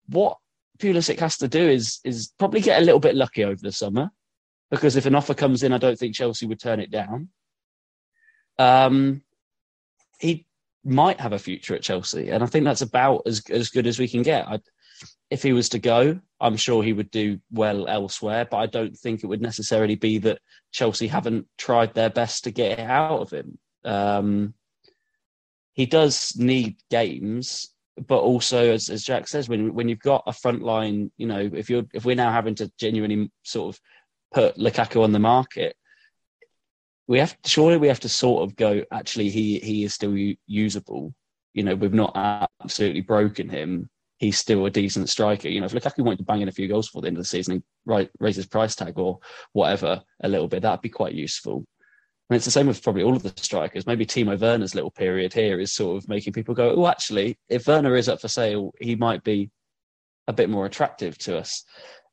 What Pulisic has to do is probably get a little bit lucky over the summer, because if an offer comes in, I don't think Chelsea would turn it down. He might have a future at Chelsea, and I think that's about as good as we can get. If he was to go, I'm sure he would do well elsewhere, but I don't think it would necessarily be that Chelsea haven't tried their best to get it out of him. He does need games, but also, as Jack says, when you've got a front line, you know, if we're now having to genuinely sort of put Lukaku on the market, we have to sort of go, actually, he is still usable. You know, we've not absolutely broken him. he's still a decent striker. You know, if Lukaku wanted to bang in a few goals before the end of the season and raise his price tag or whatever a little bit, that'd be quite useful. And it's the same with probably all of the strikers. Maybe Timo Werner's little period here is sort of making people go, oh, actually, if Werner is up for sale, he might be a bit more attractive to us.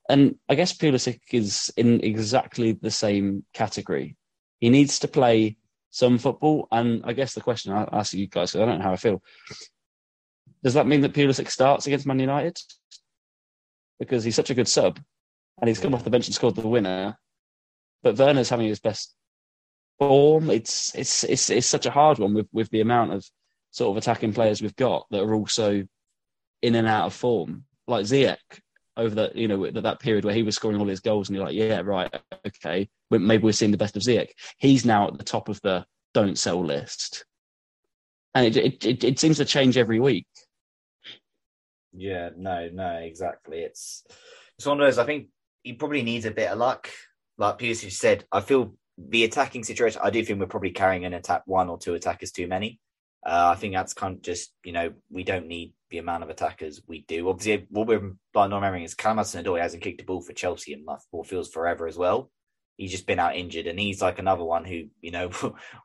And I guess Pulisic is in exactly the same category. He needs to play some football. And I guess the question I'll ask you guys, because I don't know how I feel, does that mean that Pulisic starts against Man United? Because he's such a good sub and he's come off the bench and scored the winner. But Werner's having his best form. It's such a hard one with the amount of sort of attacking players we've got that are also in and out of form. Like Ziyech over that, you know, that period where he was scoring all his goals and you're like, yeah, right, okay, maybe we're seeing the best of Ziyech. He's now at the top of the don't sell list. And it seems to change every week. Yeah, no, exactly. It's one of those, I think he probably needs a bit of luck. Like Pulisic said, I feel the attacking situation, I do think we're probably carrying an attack, one or two attackers too many. I think that's kind of just, you know, we don't need the amount of attackers we do. Obviously, what we're not remembering is Callum Hudson-Odoi hasn't kicked a ball for Chelsea in what feels forever as well. He's just been out injured, and he's like another one who, you know,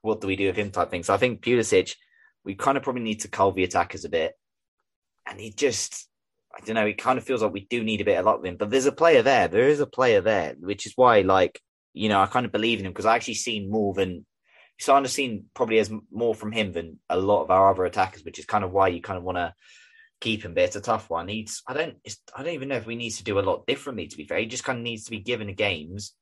what do we do with him type thing. So I think Pulisic, we kind of probably need to cull the attackers a bit. And he just, I don't know, it kind of feels like we do need a bit of luck with him. But there's a player there. There is a player there, which is why, like, you know, I kind of believe in him because I actually seen more than, so I've seen probably as more from him than a lot of our other attackers, which is kind of why you kind of want to keep him. But it's a tough one. I don't even know if we need to do a lot differently, to be fair. He just kind of needs to be given games.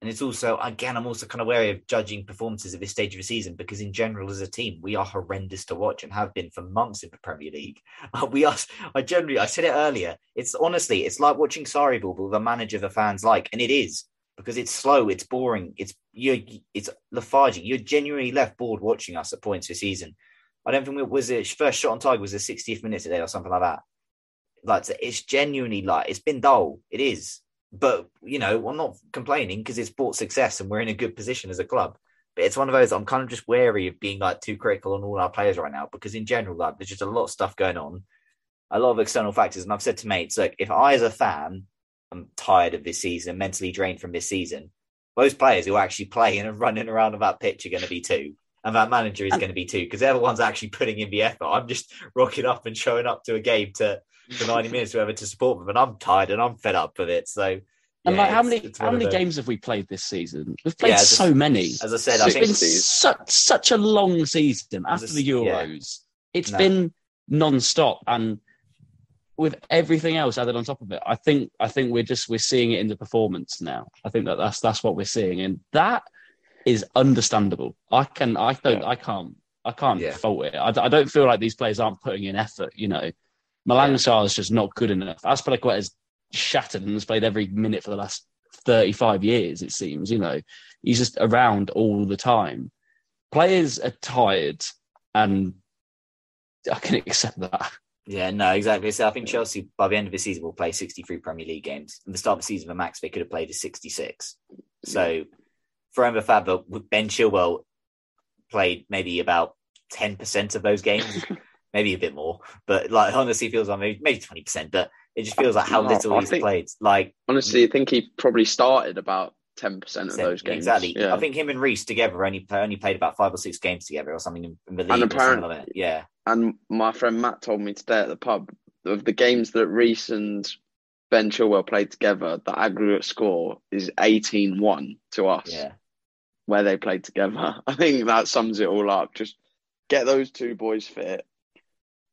And it's also, again, I'm also kind of wary of judging performances at this stage of the season because in general, as a team, we are horrendous to watch and have been for months in the Premier League. I said it earlier, it's like watching Sarri-ball, but with a manager the fans like, and it is. Because it's slow, it's boring, it's lethargic. You're genuinely left bored watching us at points this season. I don't think it was the first shot on target was the 60th minute today or something like that. Like it's genuinely like it's been dull. It is, but you know I'm not complaining because it's brought success and we're in a good position as a club. But it's one of those I'm kind of just wary of being like too critical on all our players right now because in general like there's just a lot of stuff going on, a lot of external factors. And I've said to mates like if I as a fan. I'm tired of this season, mentally drained from this season. Those players who are actually playing and running around on that pitch are going to be too. And that manager is going to be too, because they're the ones actually putting in the effort. I'm just rocking up and showing up to a game for 90 minutes, whoever to support them. And I'm tired and I'm fed up with it. So, yeah, and like, how many games have we played this season? We've played so many. As I said, I think it's been such a long season after the Euros. Yeah. It's been non-stop and with everything else added on top of it, I think we're seeing it in the performance now. I think that's what we're seeing, and that is understandable. I can't fault it. I don't feel like these players aren't putting in effort. You know, Malang Sarr is just not good enough. Azpilicueta is shattered and has played every minute for the last 35 years. It seems you know he's just around all the time. Players are tired, and I can accept that. Yeah, no, exactly. So I think Chelsea, by the end of the season, will play 63 Premier League games. At the start of the season, the max they could have played is 66. So, throwing the fact that Ben Chilwell played maybe about 10% of those games, maybe a bit more, but like honestly, feels like maybe 20%. But it just feels like how little he's played. Like honestly, I think he probably started about 10% of those games. Exactly. Yeah. I think him and Reece together only played about 5 or 6 games together or something in the league. And apparently, like that. Yeah. And my friend Matt told me today at the pub of the games that Reece and Ben Chilwell played together, the aggregate score is 18-1 to us. Yeah. Where they played together. I think that sums it all up. Just get those two boys fit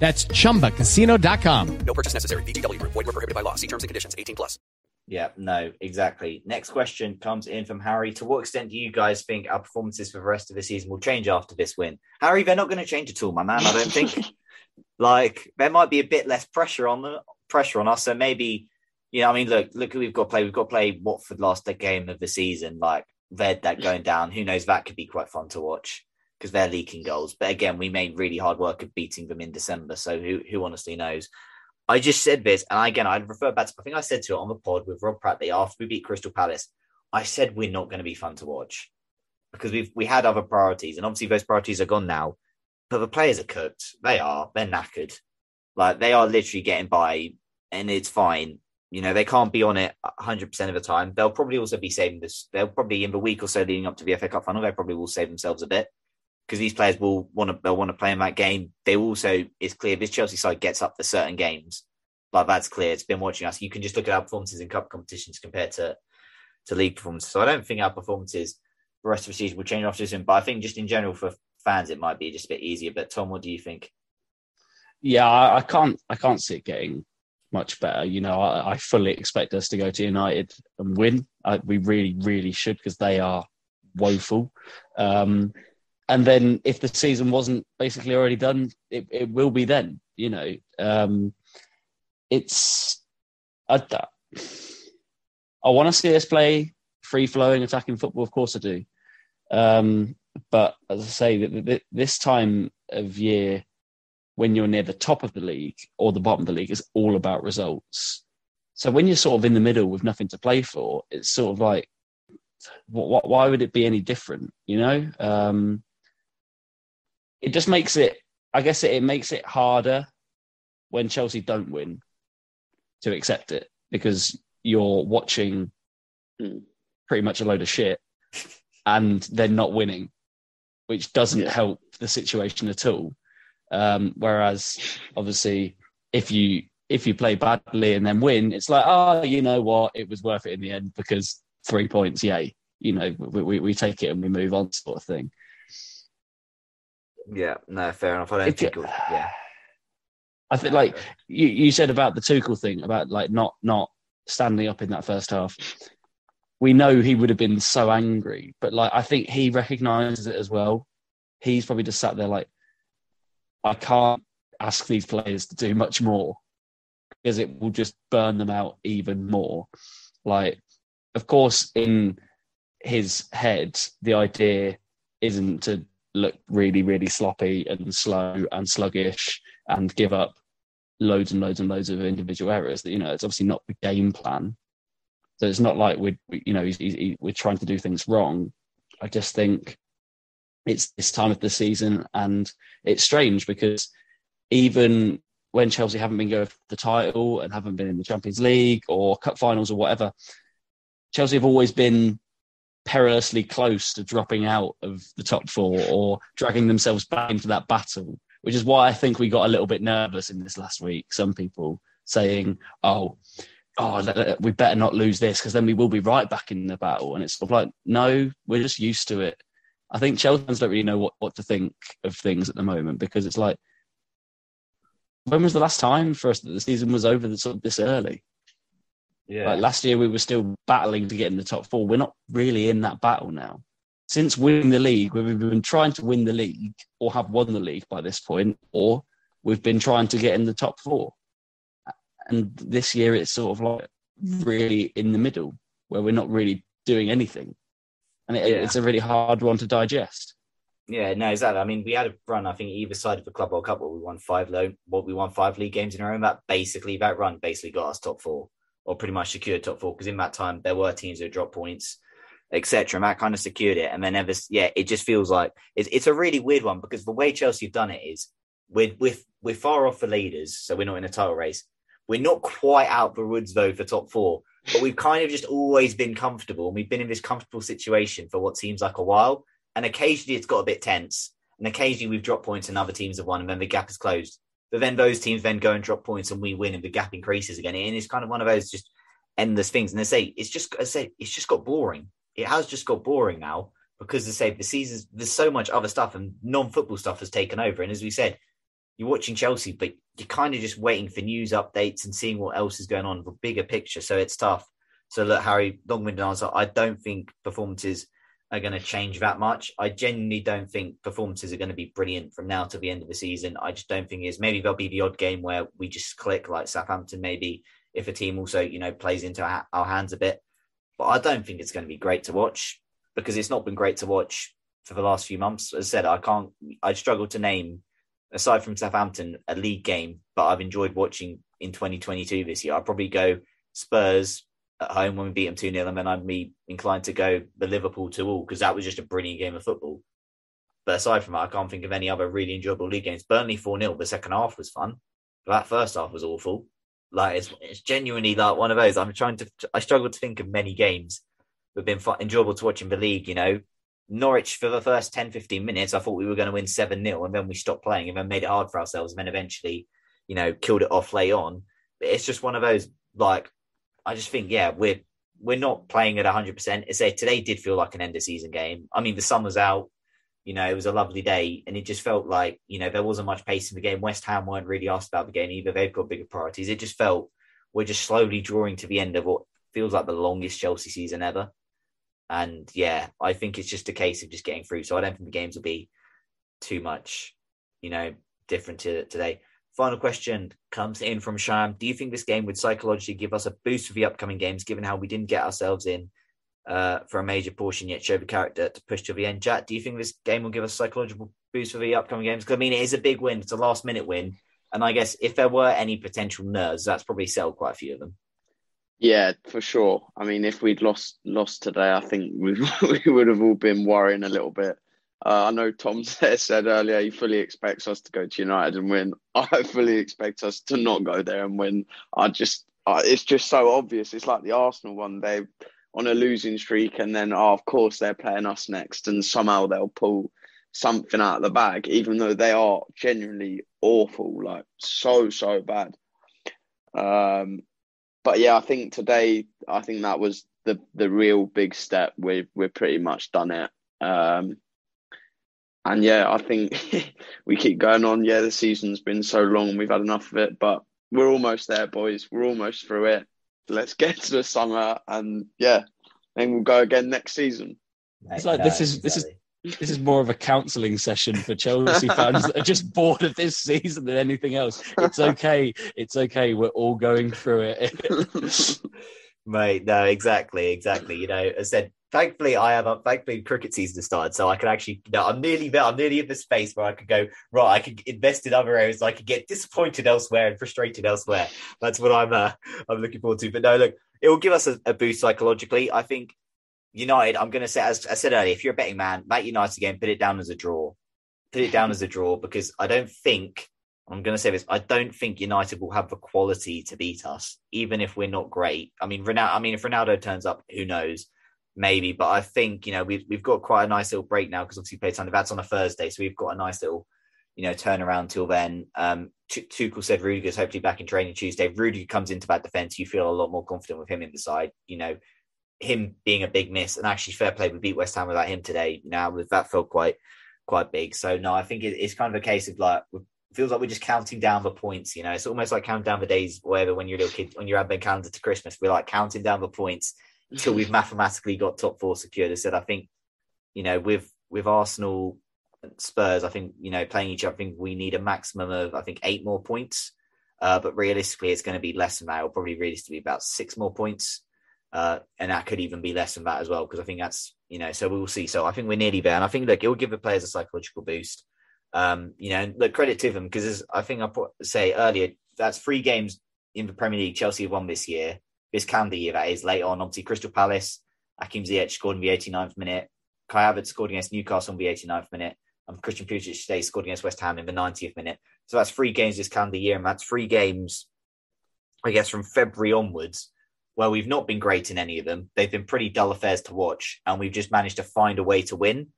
That's ChumbaCasino.com. No purchase necessary. VGW Group. Void where prohibited by law. See terms and conditions. 18+. Yeah, no, exactly. Next question comes in from Harry. To what extent do you guys think our performances for the rest of the season will change after this win? Harry, they're not going to change at all, my man. I don't think. There might be a bit less pressure on us. So maybe, look who we've got to play. We've got to play Watford last game of the season. They're that going down. Who knows? That could be quite fun to watch, because they're leaking goals. But again, we made really hard work of beating them in December. So who honestly knows? I just said this, and again, I'd refer back to, I think I said to it on the pod with Rob Pratt, after we beat Crystal Palace, I said we're not going to be fun to watch because we had other priorities. And obviously those priorities are gone now, but the players are cooked. They're knackered. They are literally getting by, and it's fine. They can't be on it 100% of the time. They'll probably also be saving this. They'll probably, in the week or so leading up to the FA Cup final, they probably will save themselves a bit, because these players will want to play in that game. They also, it's clear, this Chelsea side gets up for certain games. That's clear. It's been watching us. You can just look at our performances in cup competitions compared to league performances. So I don't think our performances the rest of the season will change after this season. But I think just in general for fans, it might be just a bit easier. But Tom, what do you think? Yeah, I can't see it getting much better. I fully expect us to go to United and win. We really, really should, because they are woeful. And then if the season wasn't basically already done, it will be then, I want to see us play free-flowing, attacking football. Of course I do. But as I say, this time of year, when you're near the top of the league or the bottom of the league, it's all about results. So when you're sort of in the middle with nothing to play for, it's sort of like, why would it be any different? It just makes it, I guess it makes it harder when Chelsea don't win to accept it, because you're watching pretty much a load of shit and they're not winning, which doesn't help the situation at all. Whereas obviously if you play badly and then win, it's like, oh, you know what? It was worth it in the end because 3 points. Yay. We take it and we move on, sort of thing. Yeah, no, fair enough. I don't think I think you said about the Tuchel thing, about not standing up in that first half. We know he would have been so angry, but I think he recognises it as well. He's probably just sat there I can't ask these players to do much more because it will just burn them out even more. Of course, in his head, the idea isn't to look really, really sloppy and slow and sluggish and give up loads and loads and loads of individual errors. It's obviously not the game plan. So it's not like we're trying to do things wrong. I just think it's this time of the season, and it's strange because even when Chelsea haven't been going for the title and haven't been in the Champions League or cup finals or whatever, Chelsea have always been perilously close to dropping out of the top four or dragging themselves back into that battle, which is why I think we got a little bit nervous in this last week. Some people saying, oh, we better not lose this because then we will be right back in the battle. And it's sort of no, we're just used to it. I think Chelsea fans don't really know what to think of things at the moment, because it's when was the last time for us that the season was over this early? Yeah. Last year, we were still battling to get in the top four. We're not really in that battle now. Since winning the league, we've been trying to win the league or have won the league by this point, or we've been trying to get in the top four. And this year, it's sort of really in the middle where we're not really doing anything. And it's a really hard one to digest. Yeah, no, exactly. We had a run, I think, either side of the Club World Cup where we won five league games in a row. And that run basically got us top four, or pretty much secured top four, because in that time there were teams who dropped points, etc. And that kind of secured it. And then it just feels like it's a really weird one, because the way Chelsea have done it is we're far off the leaders, so we're not in a title race. We're not quite out the woods, though, for top four. But we've kind of just always been comfortable. And we've been in this comfortable situation for what seems like a while. And occasionally it's got a bit tense. And occasionally we've dropped points and other teams have won. And then the gap is closed. But then those teams then go and drop points and we win and the gap increases again. And it's kind of one of those just endless things. And it's just got boring. It has just got boring now because, as I say, the seasons, there's so much other stuff and non-football stuff has taken over. And as we said, you're watching Chelsea, but you're kind of just waiting for news updates and seeing what else is going on, the bigger picture. So it's tough. So look, Harry, long-winded answer. I don't think performances are going to change that much. I genuinely don't think performances are going to be brilliant from now to the end of the season. I just don't think it is. Maybe there'll be the odd game where we just click, like Southampton, maybe, if a team also, you know, plays into our hands a bit. But I don't think it's going to be great to watch because it's not been great to watch for the last few months. As I said, I struggle to name, aside from Southampton, a league game, but I've enjoyed watching in 2022 this year. I'd probably go Spurs at home when we beat them 2-0, and then I'd be inclined to go the Liverpool 2-2 because that was just a brilliant game of football. But aside from that, I can't think of any other really enjoyable league games. Burnley 4-0, the second half was fun, but that first half was awful. Like, it's genuinely like one of those. I struggle to think of many games that have been enjoyable to watch in the league, you know. Norwich, for the first 10-15 minutes, I thought we were going to win 7-0, and then we stopped playing and then made it hard for ourselves, and then eventually, you know, killed it off late on. But it's just one of those, like, I just think, yeah, we're not playing at 100%. As I say, today did feel like an end of season game. I mean, the sun was out, you know, it was a lovely day, and it just felt like, you know, there wasn't much pace in the game. West Ham weren't really asked about the game either. They've got bigger priorities. It just felt we're just slowly drawing to the end of what feels like the longest Chelsea season ever. And yeah, I think it's just a case of just getting through. So I don't think the games will be too much, you know, different to today. Final question comes in from Sham. Do you think this game would psychologically give us a boost for the upcoming games, given how we didn't get ourselves in for a major portion yet show the character to push to the end? Jack, do you think this game will give us a psychological boost for the upcoming games? Because I mean, it is a big win. It's a last minute win. And I guess if there were any potential nerves, that's probably settled quite a few of them. Yeah, for sure. I mean, if we'd lost today, I think we would have all been worrying a little bit. I know Tom said earlier he fully expects us to go to United and win. I fully expect us to not go there and win. It's just so obvious. It's like the Arsenal one. They're on a losing streak and then, of course, they're playing us next and somehow they'll pull something out of the bag, even though they are genuinely awful, like so bad. But yeah, I think today, I think that was the real big step. We're pretty much done it. And yeah, I think we keep going on. Yeah, the season's been so long. We've had enough of it, but we're almost there, boys. We're almost through it. Let's get to the summer and yeah, then we'll go again next season. It's like, this is more of a counselling session for Chelsea fans that are just bored of this season than anything else. It's okay. It's okay. We're all going through it. Mate, no, exactly. You know, as I said, thankfully cricket season has started, so I can actually, you know, I'm nearly there. I'm nearly in the space where I could go, right, I could invest in other areas. I could get disappointed elsewhere and frustrated elsewhere. That's what I'm looking forward to. But no, look, it will give us a boost psychologically. I think United, I'm going to say, as I said earlier, if you're a betting man, that United game, put it down as a draw. Put it down as a draw because I don't think United will have the quality to beat us, even if we're not great. I mean, if Ronaldo turns up, who knows? Maybe. But I think, you know, we've got quite a nice little break now because obviously playtime, that's on a Thursday. So we've got a nice little, you know, turnaround till then. Tuchel said Rudiger's hopefully back in training Tuesday. Rudiger comes into that defence. You feel a lot more confident with him in the side, you know. Him being a big miss, and actually fair play, we beat West Ham without him today. Now with that felt quite big. So no, I think it's kind of a case of like, it feels like we're just counting down the points. You know, it's almost like counting down the days, whatever, when you're a little kid on your advent calendar to Christmas. We're like counting down the points until we've mathematically got top four secured. As I said, I think, you know, with Arsenal and Spurs, I think, you know, playing each other, I think we need a maximum of 8 more points. But realistically, it's going to be less than that. It'll probably realistically be about 6 more points. And that could even be less than that as well, because I think that's, you know, so we'll see. So I think we're nearly there. And I think, look, it will give the players a psychological boost. You know, and look, credit to them, because I think I say earlier, that's 3 games in the Premier League Chelsea have won this year, this calendar year, that is, late on. Obviously, Crystal Palace, Hakim Ziyech scored in the 89th minute. Kai Havertz scored against Newcastle in the 89th minute. And Christian Pulisic today scored against West Ham in the 90th minute. So that's 3 games this calendar year, and that's 3 games I guess, from February onwards, where we've not been great in any of them. They've been pretty dull affairs to watch, and we've just managed to find a way to win.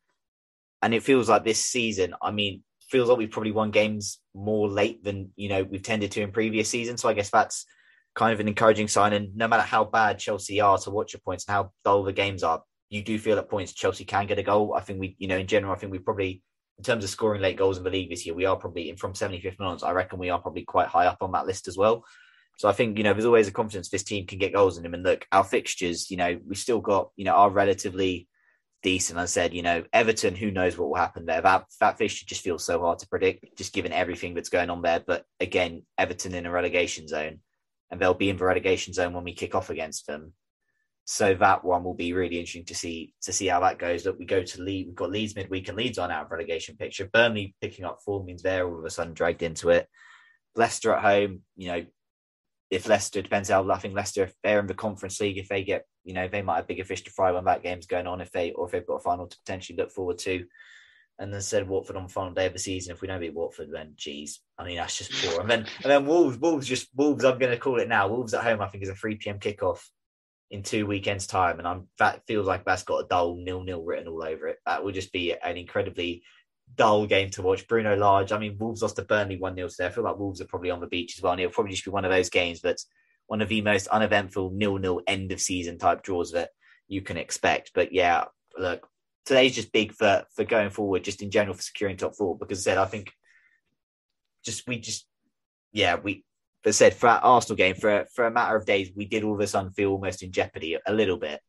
And it feels like this season, I mean, feels like we've probably won games more late than, you know, we've tended to in previous seasons. So I guess that's kind of an encouraging sign. And no matter how bad Chelsea are to watch at points and how dull the games are, you do feel at points Chelsea can get a goal. I think we, you know, in general, I think we probably, in terms of scoring late goals in the league this year, we are probably, from 75th onwards, I reckon we are probably quite high up on that list as well. So I think, you know, there's always a confidence this team can get goals in them. And look, our fixtures, you know, we still got, you know, are relatively decent. I said, you know, Everton, who knows what will happen there. That fixture just feels so hard to predict, just given everything that's going on there. But again, Everton in a relegation zone, and they'll be in the relegation zone when we kick off against them. So that one will be really interesting to see how that goes. Look, we go to Leeds. We've got Leeds midweek, and Leeds on our relegation picture. Burnley picking up form means they're all of a sudden dragged into it. Leicester at home, you know, if Leicester, depends how I think Leicester, if they're in the Conference League, if they get, you know, they might have bigger fish to fry when that game's going on, if they've got a final to potentially look forward to. And then said Watford on the final day of the season. If we don't beat Watford, then geez, I mean, that's just poor. And then Wolves, I'm going to call it now. Wolves at home, I think, is a 3 p.m. kickoff in 2 weekends' time. And that feels like that's got a dull 0-0 written all over it. That will just be an incredibly dull game to watch. Bruno Large, I mean, Wolves lost to Burnley 1-0 today. I feel like Wolves are probably on the beach as well. And it'll probably just be one of those games that's one of the most uneventful 0-0 end of season type draws that you can expect. But yeah, look, today's just big for going forward, just in general for securing top four, because I said, I think for our Arsenal game, for a matter of days, we did all of a sudden feel almost in jeopardy a little bit.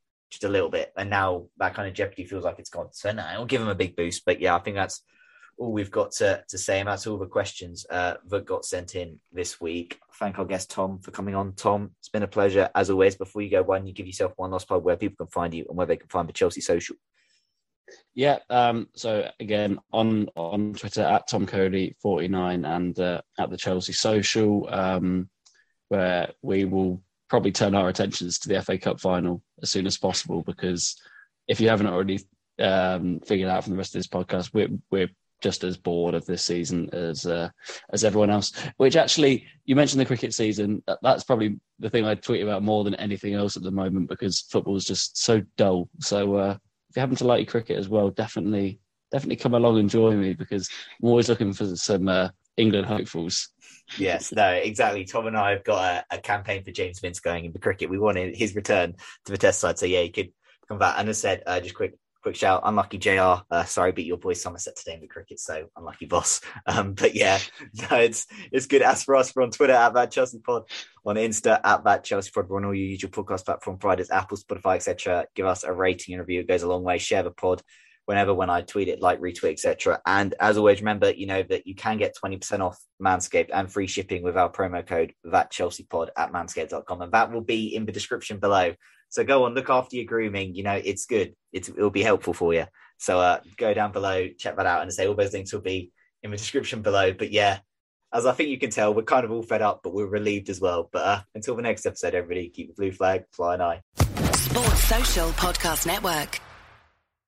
And now that kind of jeopardy feels like it's gone. So I'll give them a big boost. But yeah, I think that's all we've got to say. And that's all the questions that got sent in this week. Thank our guest, Tom, for coming on. Tom, it's been a pleasure as always. Before you go, why don't you give yourself one last plug where people can find you and where they can find the Chelsea Social? Yeah. So again, on Twitter at Tom Coley 49 and at the Chelsea Social, where we will probably turn our attentions to the FA Cup final as soon as possible, because if you haven't already figured out from the rest of this podcast, we're just as bored of this season as everyone else. Which actually, you mentioned the cricket season. That's probably the thing I tweet about more than anything else at the moment, because football is just so dull. So if you happen to like cricket as well, definitely come along and join me, because I'm always looking for some England hopefuls. Yes, no, exactly. Tom and I have got a campaign for James Vince going in the cricket. We wanted his return to the Test side, so yeah, he could come back. And as I said, just quick shout, unlucky JR, sorry, beat your boy Somerset today in the cricket, so unlucky boss. But yeah, no, it's good. As for us, we're on Twitter at That Chelsea Pod, on Insta at That Chelsea Pod, we're on all your usual podcast platform providers, Apple, Spotify, etc. Give us a rating and review; it goes a long way. Share the pod when I tweet it, like, retweet, etc. And as always, remember, you know, that you can get 20% off Manscaped and free shipping with our promo code ThatChelseaPod at manscaped.com. And that will be in the description below. So go on, look after your grooming. You know, it's good. It'll be helpful for you. So go down below, check that out. And say all those links will be in the description below. But yeah, as I think you can tell, we're kind of all fed up, but we're relieved as well. But until the next episode, everybody, keep the blue flag flying high. Sports Social Podcast Network.